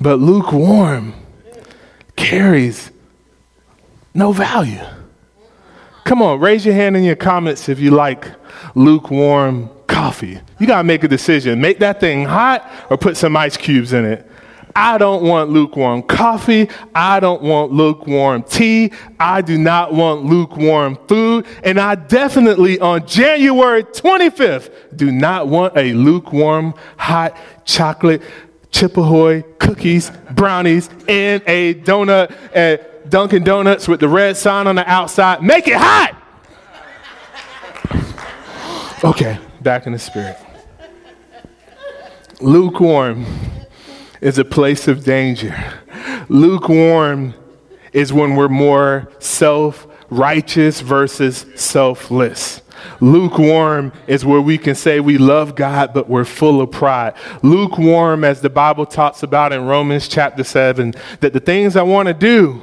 But lukewarm carries no value. Come on, raise your hand in your comments if you like lukewarm coffee. You got to make a decision. Make that thing hot or put some ice cubes in it. I don't want lukewarm coffee. I don't want lukewarm tea. I do not want lukewarm food. And I definitely on January twenty-fifth do not want a lukewarm hot chocolate, Chip-a-hoy, cookies, brownies, and a donut at Dunkin' Donuts with the red sign on the outside. Make it hot. Okay, back in the spirit. Lukewarm is a place of danger. Lukewarm is when we're more self-righteous versus selfless. Lukewarm is where we can say we love God, but we're full of pride. Lukewarm, as the Bible talks about in Romans chapter seven, that the things I want to do,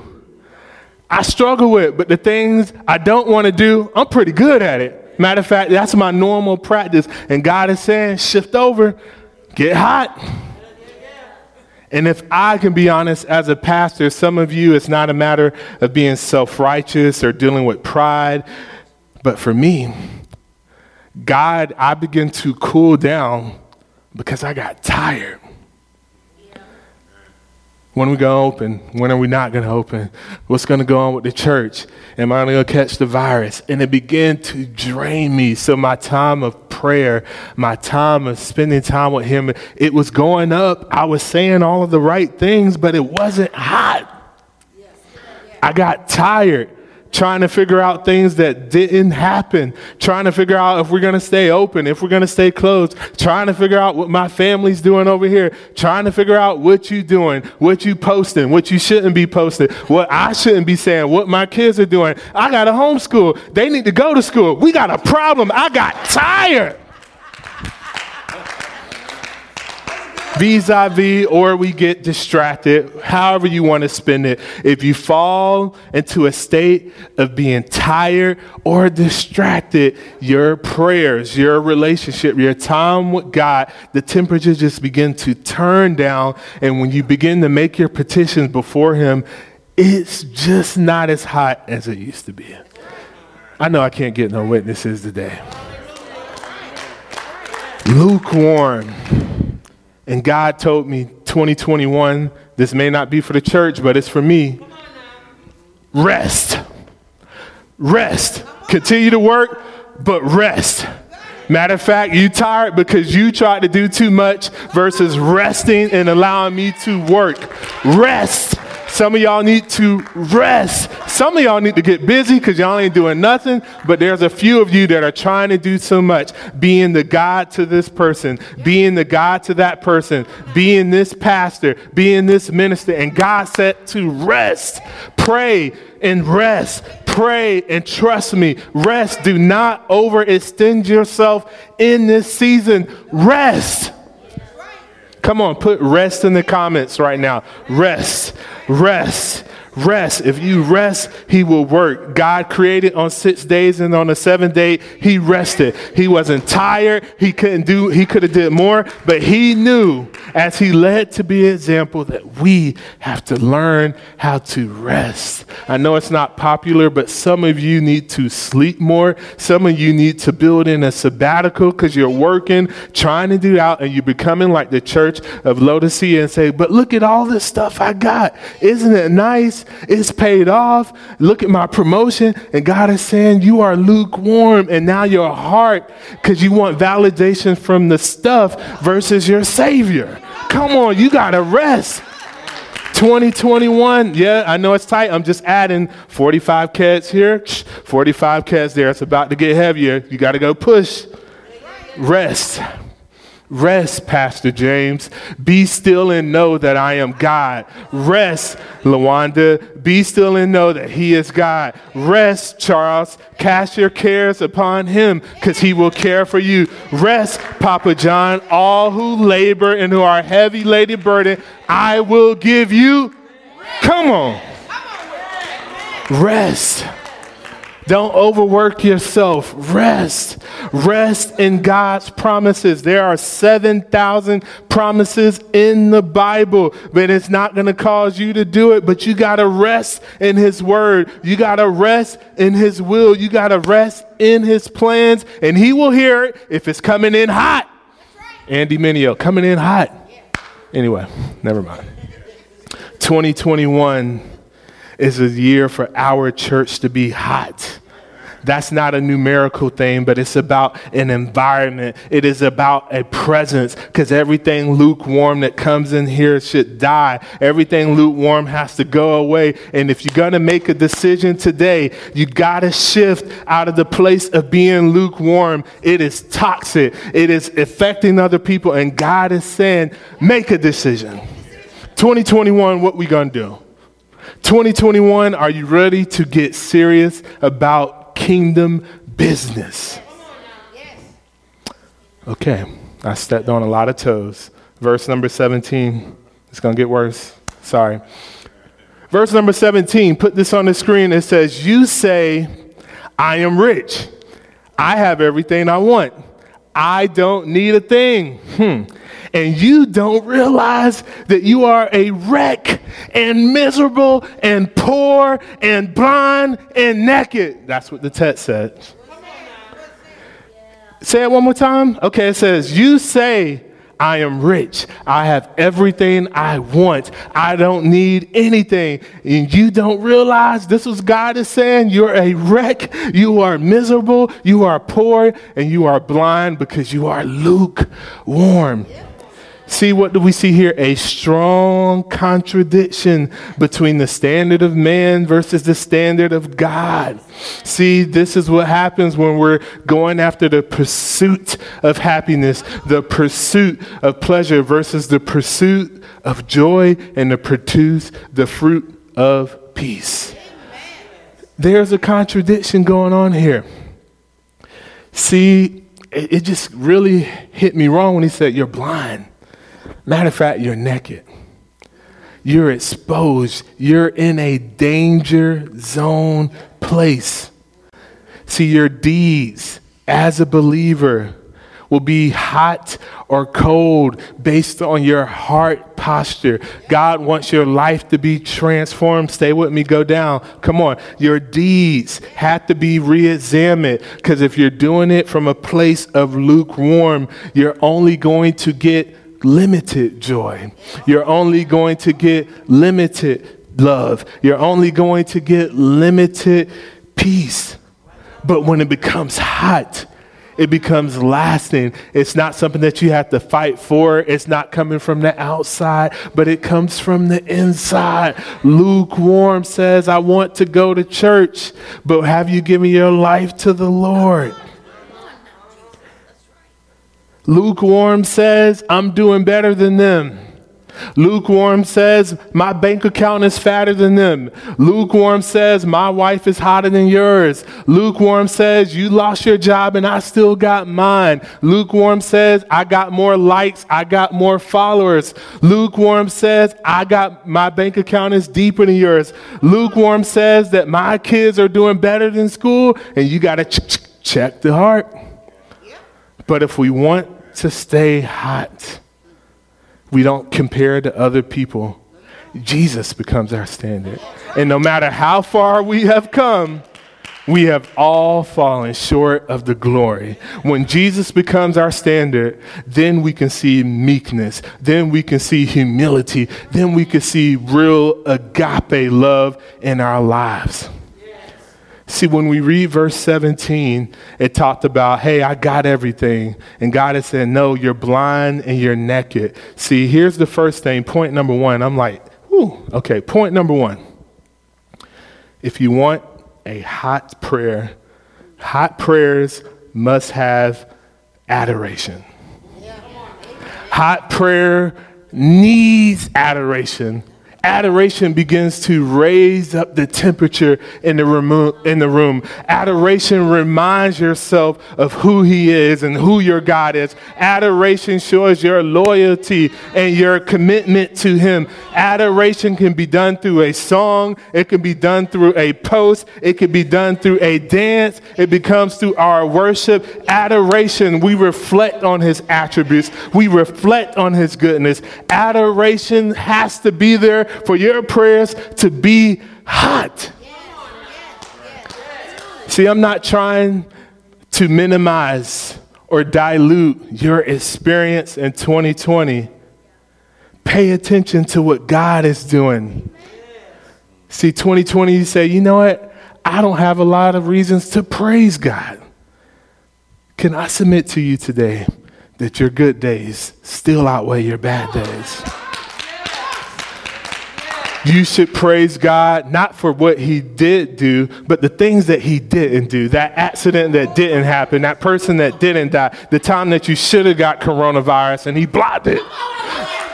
I struggle with, but the things I don't want to do, I'm pretty good at it. Matter of fact, that's my normal practice. And God is saying, shift over, get hot. And if I can be honest, as a pastor, some of you, it's not a matter of being self-righteous or dealing with pride. But for me, God, I begin to cool down because I got tired. Yeah. When are we going to open? When are we not going to open? What's going to go on with the church? Am I going to catch the virus? And it began to drain me. So my time of prayer, my time of spending time with him, it was going up. I was saying all of the right things, but it wasn't hot. Yes. Yeah. I got tired trying to figure out things that didn't happen, trying to figure out if we're going to stay open, if we're going to stay closed, trying to figure out what my family's doing over here, trying to figure out what you doing, what you posting, what you shouldn't be posting, what I shouldn't be saying, what my kids are doing. I got to homeschool. They need to go to school. We got a problem. I got tired. vis-a-vis, or we get distracted, however you want to spin it. If you fall into a state of being tired or distracted, your prayers, your relationship, your time with God, the temperature just begin to turn down. And when you begin to make your petitions before him, it's just not as hot as it used to be. I know I can't get no witnesses today. Lukewarm. And God told me twenty twenty-one, this may not be for the church, but it's for me. Rest. Rest. Continue to work, but rest. Matter of fact, you tired because you tried to do too much versus resting and allowing me to work. Rest. Some of y'all need to rest. Some of y'all need to get busy because y'all ain't doing nothing. But there's a few of you that are trying to do so much. Being the God to this person. Being the God to that person. Being this pastor. Being this minister. And God said to rest. Pray and rest. Pray and trust me. Rest. Do not overextend yourself in this season. Rest. Come on, put rest in the comments right now. Rest, rest, rest. If you rest, he will work. God created on six days and on the seventh day, he rested. He wasn't tired. He couldn't do, he could have did more, but he knew as he led to be an example that we have to learn how to rest. I know it's not popular, but some of you need to sleep more. Some of you need to build in a sabbatical because you're working, trying to do out, and you're becoming like the church of Laodicea and say, but look at all this stuff I got. Isn't it nice? It's paid off. Look at my promotion. And God is saying, you are lukewarm. And now your heart, because you want validation from the stuff versus your Savior. Come on, you got to rest. twenty twenty-one, yeah, I know it's tight. I'm just adding forty-five cats here, forty-five cats there. It's about to get heavier. You got to go push. Rest. Rest, Pastor James. Be still and know that I am God. Rest, LaWanda. Be still and know that he is God. Rest, Charles. Cast your cares upon him because he will care for you. Rest, Papa John. All who labor and who are heavy laden burden, I will give you. Come on. Rest. Don't overwork yourself. Rest. Rest in God's promises. There are seven thousand promises in the Bible, but it's not going to cause you to do it. But you got to rest in his word. You got to rest in his will. You got to rest in his plans, and he will hear it if it's coming in hot. Andy Mineo, coming in hot. Anyway, never mind. twenty twenty-one. Is a year for our church to be hot. That's not a numerical thing, but it's about an environment. It is about a presence, because everything lukewarm that comes in here should die. Everything lukewarm has to go away. And if you're going to make a decision today, you got to shift out of the place of being lukewarm. It is toxic. It is affecting other people. And God is saying, make a decision. twenty twenty-one, what we going to do? twenty twenty-one, are you ready to get serious about kingdom business? Okay, I stepped on a lot of toes. Verse number seventeen, it's going to get worse. Sorry. Verse number seventeen, put this on the screen. It says, you say, I am rich. I have everything I want. I don't need a thing. Hmm. And you don't realize that you are a wreck and miserable and poor and blind and naked. That's what the text said. Say it one more time. Okay, it says, you say, I am rich. I have everything I want. I don't need anything. And you don't realize this is God is saying. You're a wreck. You are miserable. You are poor. And you are blind because you are lukewarm. Yeah. See, what do we see here? A strong contradiction between the standard of man versus the standard of God. See, this is what happens when we're going after the pursuit of happiness, the pursuit of pleasure versus the pursuit of joy and the produce the fruit of peace. There's a contradiction going on here. See, it just really hit me wrong when he said, you're blind. Matter of fact, you're naked. You're exposed. You're in a danger zone place. See, your deeds as a believer will be hot or cold based on your heart posture. God wants your life to be transformed. Stay with me, go down. Come on. Your deeds have to be re-examined, because if you're doing it from a place of lukewarm, you're only going to get limited joy. You're only going to get limited love. You're only going to get limited peace. But when it becomes hot, it becomes lasting. It's not something that you have to fight for. It's not coming from the outside, but it comes from the inside. Lukewarm says, I want to go to church, but have you given your life to the Lord? Lukewarm says, I'm doing better than them. Lukewarm says, my bank account is fatter than them. Lukewarm says, my wife is hotter than yours. Lukewarm says, you lost your job and I still got mine. Lukewarm says, I got more likes, I got more followers. Lukewarm says, I got my bank account is deeper than yours. Lukewarm says that my kids are doing better than school, and you got to ch- ch- check the heart. But if we want to stay hot, we don't compare to other people. Jesus becomes our standard. And no matter how far we have come, we have all fallen short of the glory. When Jesus becomes our standard, then we can see meekness. Then we can see humility. Then we can see real agape love in our lives. See, when we read verse seventeen, it talked about, hey, I got everything. And God is saying, no, you're blind and you're naked. See, here's the first thing, point number one. I'm like, whew, okay, point number one. If you want a hot prayer, hot prayers must have adoration. Hot prayer needs adoration. Adoration begins to raise up the temperature in the room, in the room. Adoration reminds yourself of who he is and who your God is. Adoration shows your loyalty and your commitment to him. Adoration can be done through a song. It can be done through a post. It can be done through a dance. It becomes through our worship. Adoration, we reflect on his attributes. We reflect on his goodness. Adoration has to be there for your prayers to be hot. See, I'm not trying to minimize or dilute your experience in twenty twenty. Pay attention to what God is doing. See, twenty twenty, you say, you know what? I don't have a lot of reasons to praise God. Can I submit to you today that your good days still outweigh your bad days? You should praise God, not for what he did do, but the things that he didn't do. That accident that didn't happen, that person that didn't die, the time that you should have got coronavirus and he blocked it.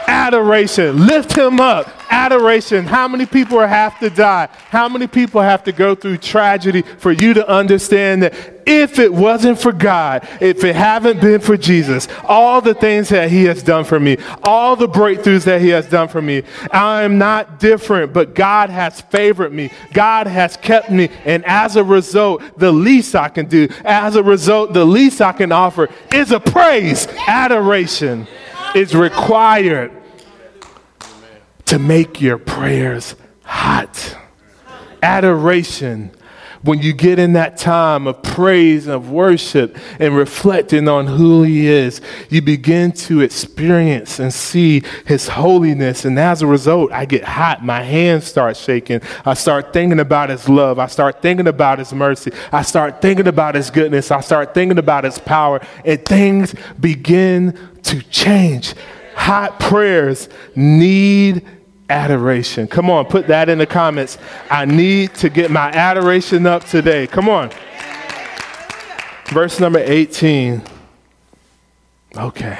Adoration. Lift him up. Adoration. How many people have to die? How many people have to go through tragedy for you to understand that if it wasn't for God, if it haven't been for Jesus, all the things that he has done for me, all the breakthroughs that he has done for me, I am not different, but God has favored me. God has kept me. And as a result, the least I can do, as a result, the least I can offer is a praise. Adoration is required to make your prayers hot. Adoration. When you get in that time of praise and worship and reflecting on who he is, you begin to experience and see his holiness. And as a result, I get hot. My hands start shaking. I start thinking about his love. I start thinking about his mercy. I start thinking about his goodness. I start thinking about his power. And things begin to change. Hot prayers need adoration. Come on, put that in the comments. I need to get my adoration up today. Come on. Verse number eighteen. Okay.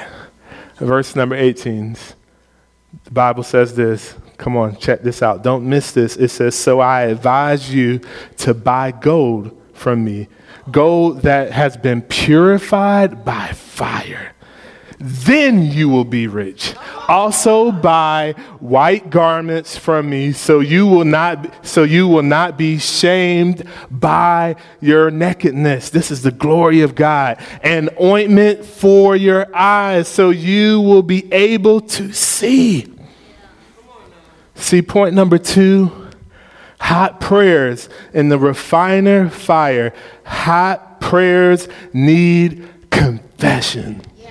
Verse number eighteen. The Bible says this. Come on, check this out. Don't miss this. It says, so I advise you to buy gold from me, gold that has been purified by fire, then you will be rich. Also buy white garments from me, so you will not, so you will not be shamed by your nakedness. This is the glory of God. And ointment for your eyes, so you will be able to see. See, point number two. Hot prayers in the refiner fire. Hot prayers need confession. Yeah.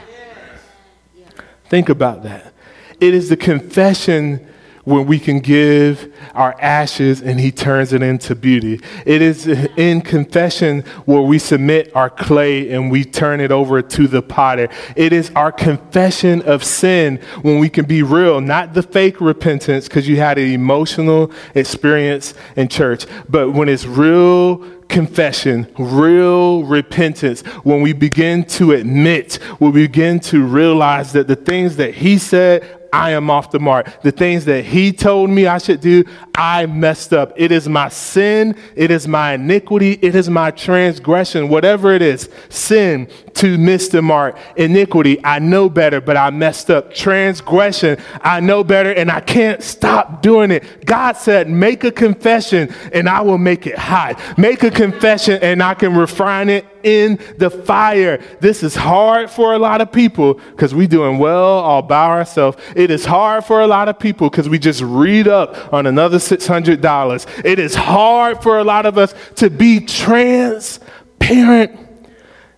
Yeah. Think about that. It is the confession when we can give our ashes and he turns it into beauty. It is in confession where we submit our clay and we turn it over to the potter. It is our confession of sin when we can be real, not the fake repentance because you had an emotional experience in church, but when it's real confession, real repentance, when we begin to admit, we begin to realize that the things that he said, I am off the mark. The things that he told me I should do, I messed up. It is my sin. It is my iniquity. It is my transgression. Whatever it is, sin to miss the mark. Iniquity, I know better, but I messed up. Transgression, I know better, and I can't stop doing it. God said, make a confession, and I will make it hot. Make a confession, and I can refine it in the fire. This is hard for a lot of people because we doing well all by ourselves. It is hard for a lot of people because we just read up on another six hundred dollars. It is hard for a lot of us to be transparent,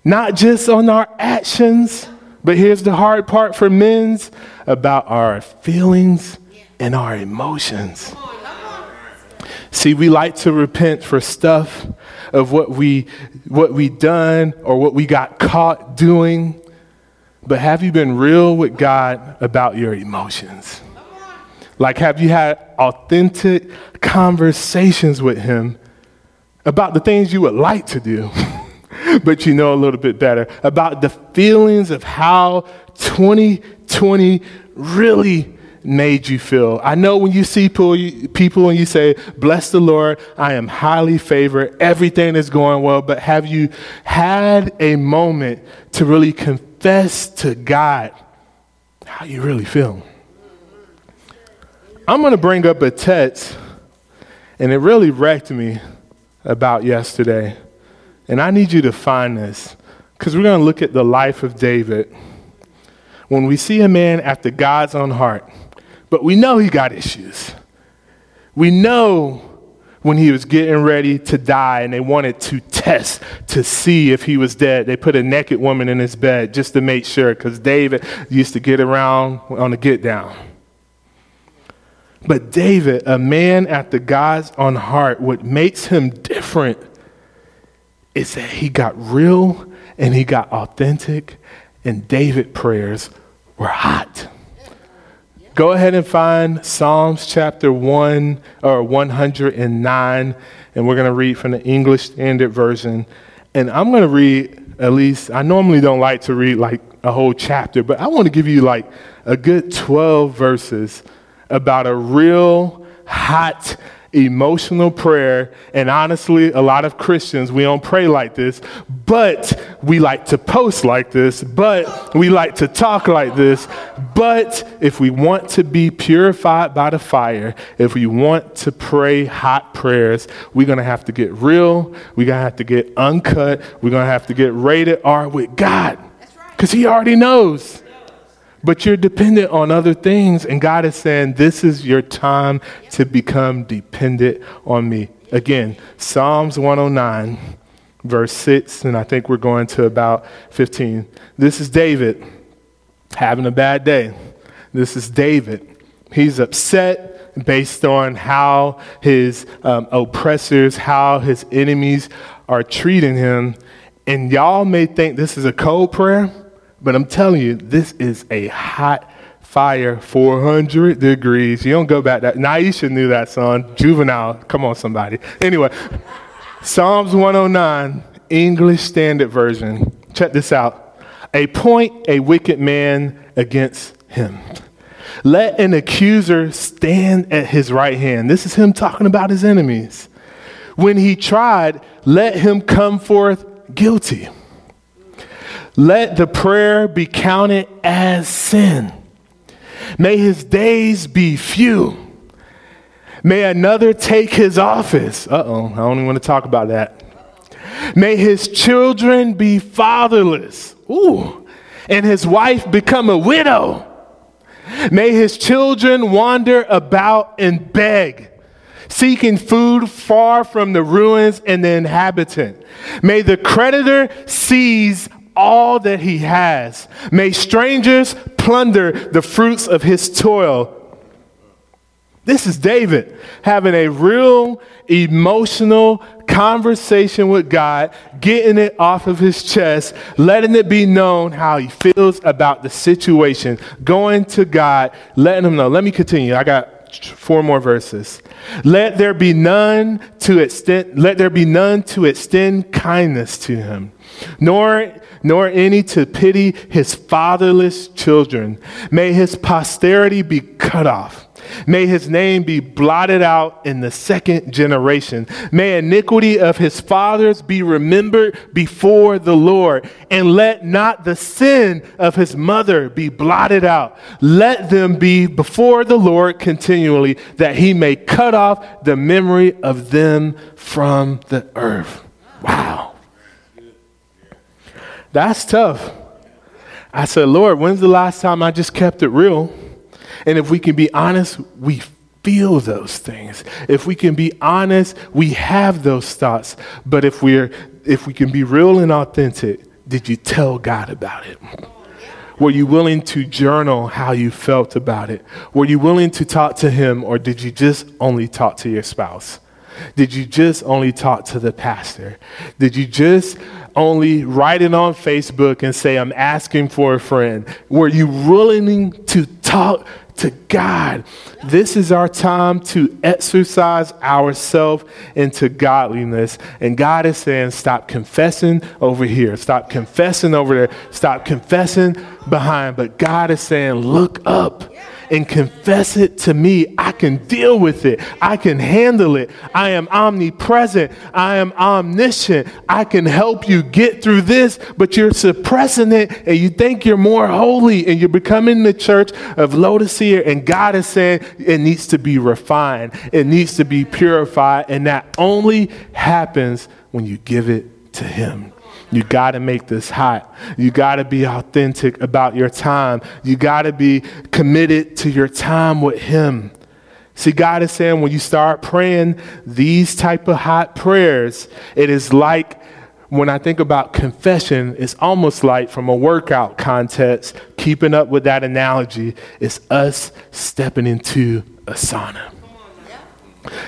not just on our actions, but here's the hard part for men's, about our feelings and our emotions. See, we like to repent for stuff of what we what we done or what we got caught doing. But have you been real with God about your emotions? Like, have you had authentic conversations with him about the things you would like to do, but you know a little bit better, about the feelings of how twenty twenty really made you feel? I know when you see people and you say, bless the Lord, I am highly favored, everything is going well, but have you had a moment to really confess to God how you really feel? I'm going to bring up a text, and it really wrecked me about yesterday, and I need you to find this, because we're going to look at the life of David. When we see a man after God's own heart, but we know he got issues. We know when he was getting ready to die and they wanted to test to see if he was dead, they put a naked woman in his bed just to make sure, because David used to get around on the get down. But David, a man after God's own heart, what makes him different is that he got real and he got authentic, and David's prayers were hot. Go ahead and find Psalms chapter one or one hundred nine, and we're going to read from the English Standard Version. And I'm going to read at least, I normally don't like to read like a whole chapter, but I want to give you like a good twelve verses about a real hot emotional prayer. And honestly, a lot of Christians, we don't pray like this, but we like to post like this, but we like to talk like this. But if we want to be purified by the fire, if we want to pray hot prayers, we're going to have to get real. We're going to have to get uncut. We're going to have to get rated R with God, because he already knows. But you're dependent on other things, and God is saying, this is your time to become dependent on me. Again, Psalms one oh nine, verse six, and I think we're going to about fifteen. This is David having a bad day. This is David. He's upset based on how his um, oppressors, how his enemies are treating him. And y'all may think this is a cold prayer, but I'm telling you, this is a hot fire, four hundred degrees. You don't go back that. Naisha knew that song. Juvenile. Come on, somebody. Anyway, Psalms one oh nine, English Standard Version. Check this out. A point a wicked man against him. Let an accuser stand at his right hand. This is him talking about his enemies. When he tried, let him come forth guilty. Let the prayer be counted as sin. May his days be few. May another take his office. Uh-oh, I don't even want to talk about that. May his children be fatherless. Ooh, and his wife become a widow. May his children wander about and beg, seeking food far from the ruins and the inhabitant. May the creditor seize all that he has. May strangers plunder the fruits of his toil. This is David having a real emotional conversation with God, getting it off of his chest, letting it be known how he feels about the situation, going to God, letting him know. Let me continue. I got four more verses. Let there be none to extend, let there be none to extend kindness to him, nor nor any to pity his fatherless children. May his posterity be cut off. May his name be blotted out in the second generation. May iniquity of his fathers be remembered before the Lord, and let not the sin of his mother be blotted out. Let them be before the Lord continually, that he may cut off the memory of them from the earth. Wow. That's tough. I said, Lord, when's the last time I just kept it real? And if we can be honest, we feel those things. If we can be honest, we have those thoughts. But if we're, if we can be real and authentic, did you tell God about it? Were you willing to journal how you felt about it? Were you willing to talk to him, or did you just only talk to your spouse? Did you just only talk to the pastor? Did you just only write it on Facebook and say, I'm asking for a friend? Were you willing to talk to God? This is our time to exercise ourselves into godliness. And God is saying, stop confessing over here. Stop confessing over there. Stop confessing behind. But God is saying, look up and confess it to me. I can deal with it. I can handle it. I am omnipresent. I am omniscient. I can help you get through this, but you're suppressing it and you think you're more holy and you're becoming the church of Laodicea. And God is saying it needs to be refined. It needs to be purified. And that only happens when you give it to him. You got to make this hot. You got to be authentic about your time. You got to be committed to your time with him. See, God is saying when you start praying these type of hot prayers, it is like, when I think about confession, it's almost like, from a workout context, keeping up with that analogy, it's us stepping into a sauna.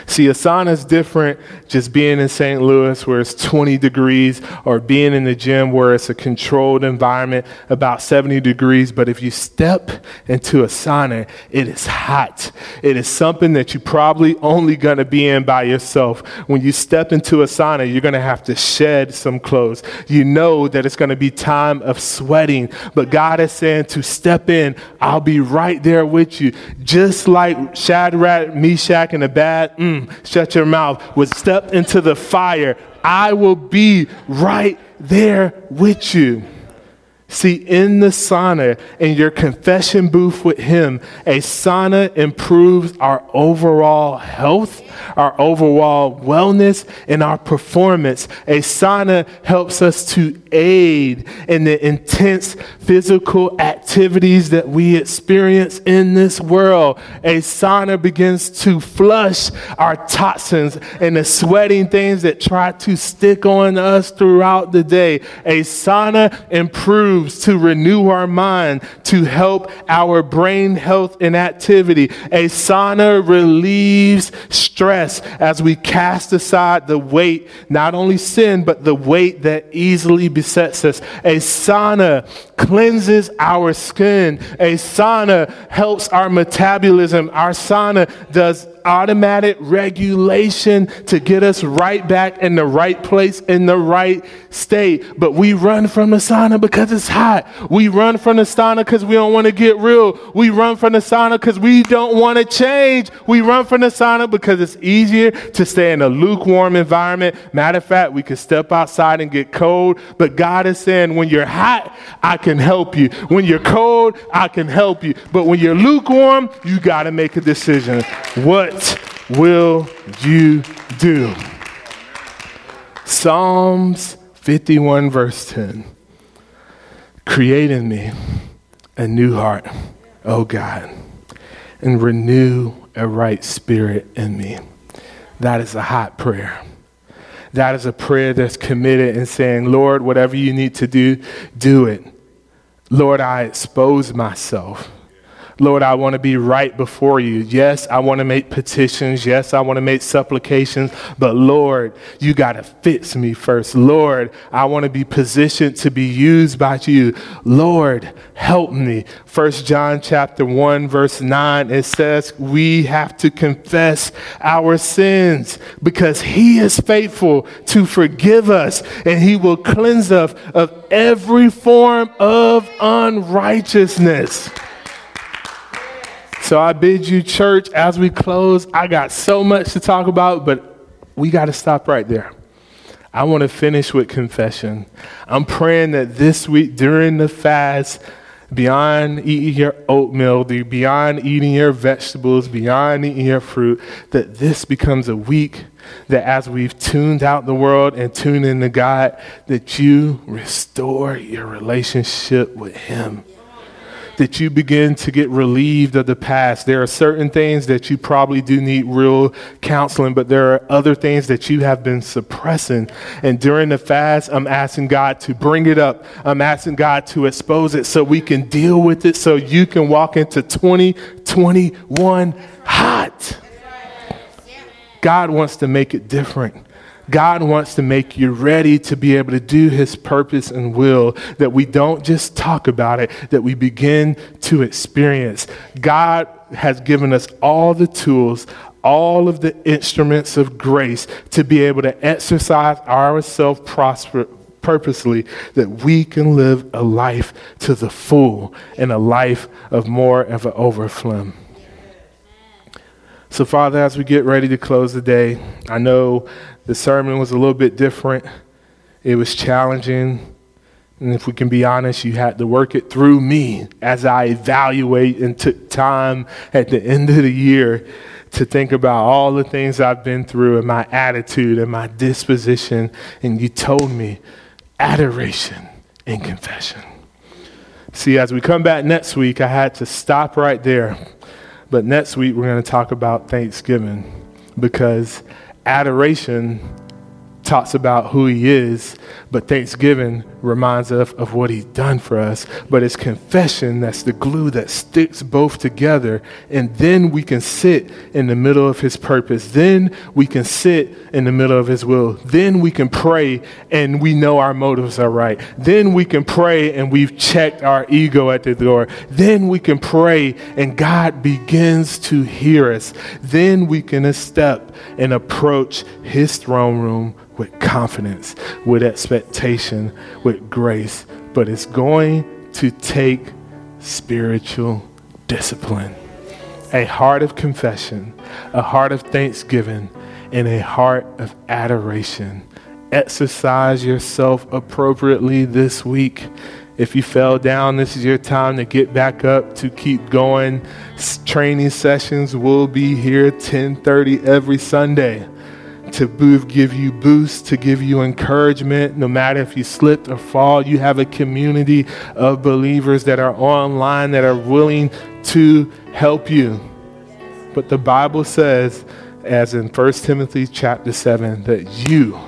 See, Asana is different just being in Saint Louis where it's twenty degrees, or being in the gym where it's a controlled environment, about seventy degrees. But if you step into Asana, it is hot. It is something that you're probably only going to be in by yourself. When you step into Asana, you're going to have to shed some clothes. You know that it's going to be time of sweating. But God is saying to step in, I'll be right there with you. Just like Shadrach, Meshach, and Abednego, Mm, shut your mouth, would step into the fire, I will be right there with you. See, in the sauna, in your confession booth with him, a sauna improves our overall health, our overall wellness, and our performance. A sauna helps us to aid in the intense physical activities that we experience in this world. A sauna begins to flush our toxins and the sweating things that try to stick on us throughout the day. A sauna improves to renew our mind, to help our brain health and activity. A sauna relieves stress as we cast aside the weight, not only sin, but the weight that easily besets us. A sauna cleanses our skin. A sauna helps our metabolism. Our sauna does automatic regulation to get us right back in the right place, in the right state. But we run from the sauna because it's hot. We run from the sauna because we don't want to get real. We run from the sauna because we don't want to change. We run from the sauna because it's easier to stay in a lukewarm environment. Matter of fact, we could step outside and get cold. But God is saying, when you're hot, I can help you. When you're cold, I can help you. But when you're lukewarm, you got to make a decision. What will you do? Psalms fifty-one verse ten. Create in me a new heart, O God, and renew a right spirit in me. That is a hot prayer. That is a prayer that's committed and saying, Lord, whatever you need to do, do it. Lord, I expose myself. Lord, I want to be right before you. Yes, I want to make petitions. Yes, I want to make supplications. But Lord, you got to fix me first. Lord, I want to be positioned to be used by you. Lord, help me. First John chapter one, verse nine, it says we have to confess our sins because he is faithful to forgive us and he will cleanse us of every form of unrighteousness. So I bid you, church, as we close, I got so much to talk about, but we got to stop right there. I want to finish with confession. I'm praying that this week during the fast, beyond eating your oatmeal, beyond eating your vegetables, beyond eating your fruit, that this becomes a week that as we've tuned out the world and tuned into God, that you restore your relationship with him. That you begin to get relieved of the past. There are certain things that you probably do need real counseling, but there are other things that you have been suppressing. And during the fast, I'm asking God to bring it up. I'm asking God to expose it so we can deal with it, so you can walk into twenty twenty-one hot. God wants to make it different. God wants to make you ready to be able to do his purpose and will, that we don't just talk about it, that we begin to experience. God has given us all the tools, all of the instruments of grace to be able to exercise ourselves prosper purposely, that we can live a life to the full and a life of more of an overflow. So, Father, as we get ready to close the day, I know the sermon was a little bit different. It was challenging. And if we can be honest, you had to work it through me as I evaluate and took time at the end of the year to think about all the things I've been through and my attitude and my disposition. And you told me adoration and confession. See, as we come back next week, I had to stop right there. But next week, we're going to talk about Thanksgiving, because adoration talks about who he is, but Thanksgiving reminds us of what he's done for us. But it's confession that's the glue that sticks both together, and then we can sit in the middle of his purpose. Then we can sit in the middle of his will. Then we can pray, and we know our motives are right. Then we can pray, and we've checked our ego at the door. Then we can pray, and God begins to hear us. Then we can step and approach his throne room with confidence, with expectation, with grace. But it's going to take spiritual discipline, a heart of confession, a heart of thanksgiving, and a heart of adoration. Exercise yourself appropriately this week. If you fell down, this is your time to get back up, to keep going. Training sessions will be here ten thirty every Sunday, to give you boost, to give you encouragement. No matter if you slipped or fall, you have a community of believers that are online that are willing to help you. But the Bible says, as in First Timothy chapter seven, that you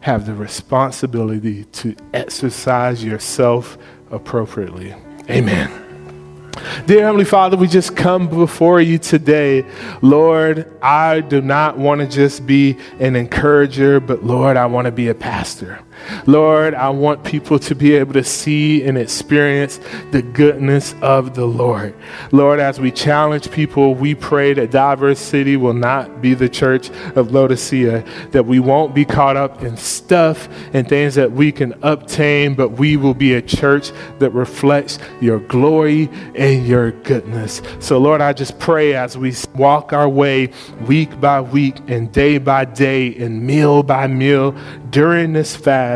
have the responsibility to exercise yourself appropriately. Amen. Dear Heavenly Father, we just come before you today. Lord, I do not want to just be an encourager, but Lord, I want to be a pastor. Lord, I want people to be able to see and experience the goodness of the Lord. Lord, as we challenge people, we pray that DiverseCity will not be the church of Laodicea, that we won't be caught up in stuff and things that we can obtain, but we will be a church that reflects your glory and your goodness. So Lord, I just pray as we walk our way week by week and day by day and meal by meal during this fast,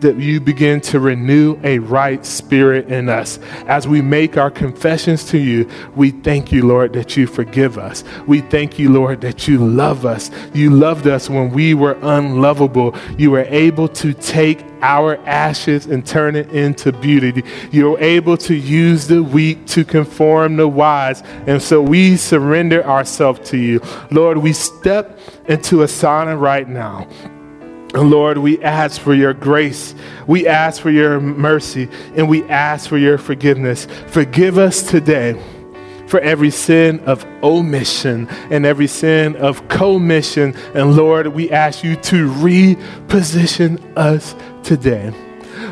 that you begin to renew a right spirit in us. As we make our confessions to you, we thank you, Lord, that you forgive us. We thank you, Lord, that you love us. You loved us when we were unlovable. You were able to take our ashes and turn it into beauty. You're able to use the weak to conform the wise. And so we surrender ourselves to you. Lord, we step into a sauna right now. Lord, we ask for your grace. We ask for your mercy, and we ask for your forgiveness. Forgive us today for every sin of omission and every sin of commission. And Lord, we ask you to reposition us today.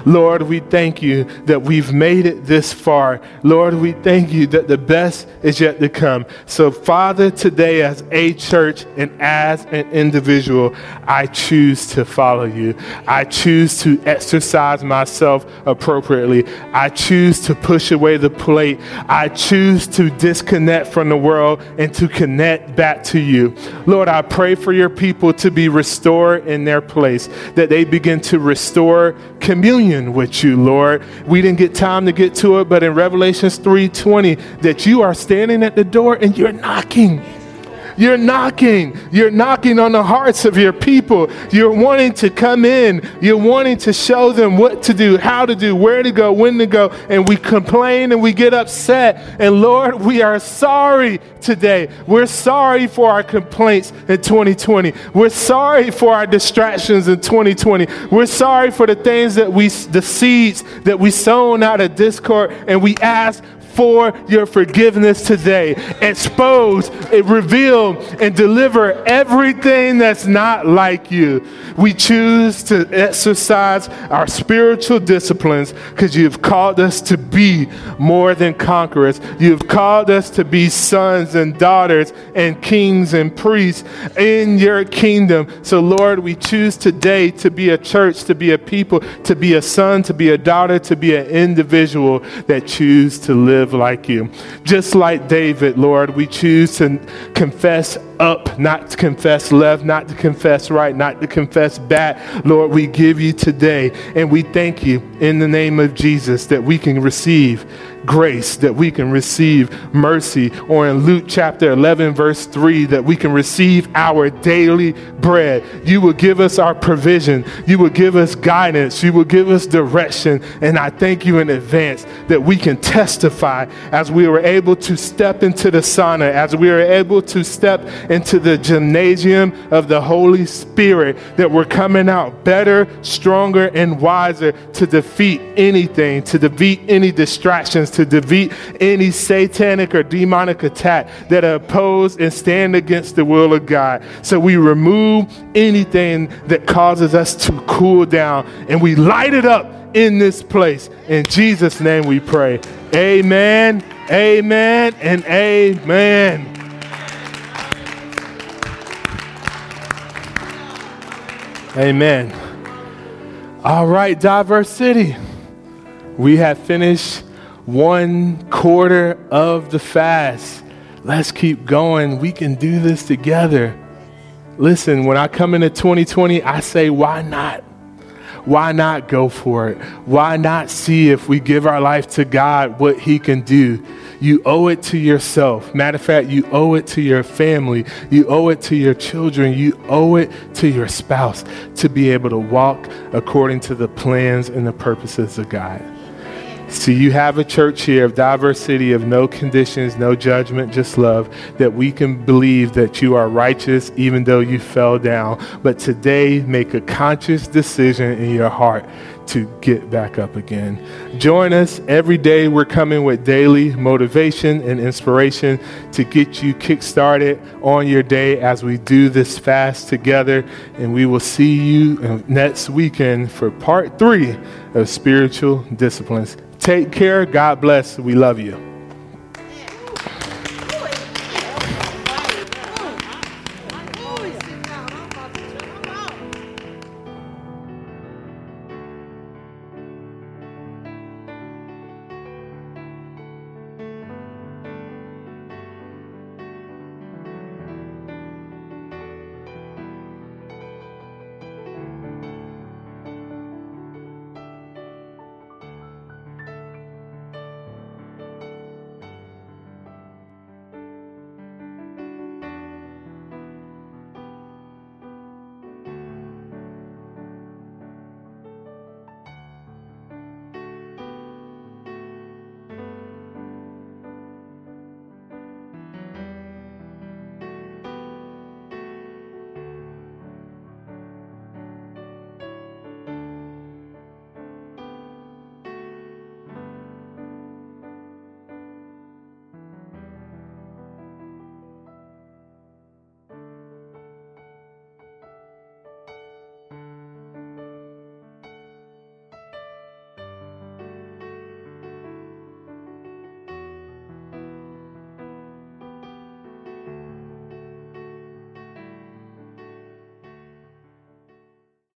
Lord, we thank you that we've made it this far. Lord, we thank you that the best is yet to come. So, Father, today as a church and as an individual, I choose to follow you. I choose to exercise myself appropriately. I choose to push away the plate. I choose to disconnect from the world and to connect back to you. Lord, I pray for your people to be restored in their place, that they begin to restore community with you, Lord. We didn't get time to get to it, but in Revelation three twenty, that you are standing at the door and you're knocking. You're knocking. You're knocking on the hearts of your people. You're wanting to come in. You're wanting to show them what to do, how to do, where to go, when to go. And we complain and we get upset. And Lord, we are sorry today. We're sorry for our complaints in twenty twenty. We're sorry for our distractions in twenty twenty. We're sorry for the things that we, the seeds that we sown out of discord. And we ask for your forgiveness today. Expose, reveal, and deliver everything that's not like you. We choose to exercise our spiritual disciplines because you've called us to be more than conquerors. You've called us to be sons and daughters and kings and priests in your kingdom. So Lord, we choose today to be a church, to be a people, to be a son, to be a daughter, to be an individual that choose to live like you. Just like David, Lord, we choose to confess up, not to confess left, not to confess right, not to confess back. Lord, we give you today, and we thank you in the name of Jesus that we can receive grace, that we can receive mercy, or in Luke chapter eleven, verse three, that we can receive our daily bread. You will give us our provision. You will give us guidance. You will give us direction. And I thank you in advance that we can testify as we were able to step into the sauna, as we were able to step into the gymnasium of the Holy Spirit, that we're coming out better, stronger, and wiser to defeat anything, to defeat any distractions, to defeat any satanic or demonic attack that oppose and stand against the will of God. So we remove anything that causes us to cool down, and we light it up in this place. In Jesus' name we pray. Amen, amen, and amen. Amen. All right, DiverseCity. We have finished one quarter of the fast. Let's keep going. We can do this together. Listen, when I come into twenty twenty, I say, why not? Why not go for it? Why not see if we give our life to God, what he can do? You owe it to yourself. Matter of fact, you owe it to your family. You owe it to your children. You owe it to your spouse to be able to walk according to the plans and the purposes of God. So you have a church here of diversity, of no conditions, no judgment, just love, that we can believe that you are righteous even though you fell down. But today, make a conscious decision in your heart to get back up again. Join us every day. We're coming with daily motivation and inspiration to get you kick-started on your day as we do this fast together. And we will see you next weekend for part three of Spiritual Disciplines. Take care. God bless. We love you.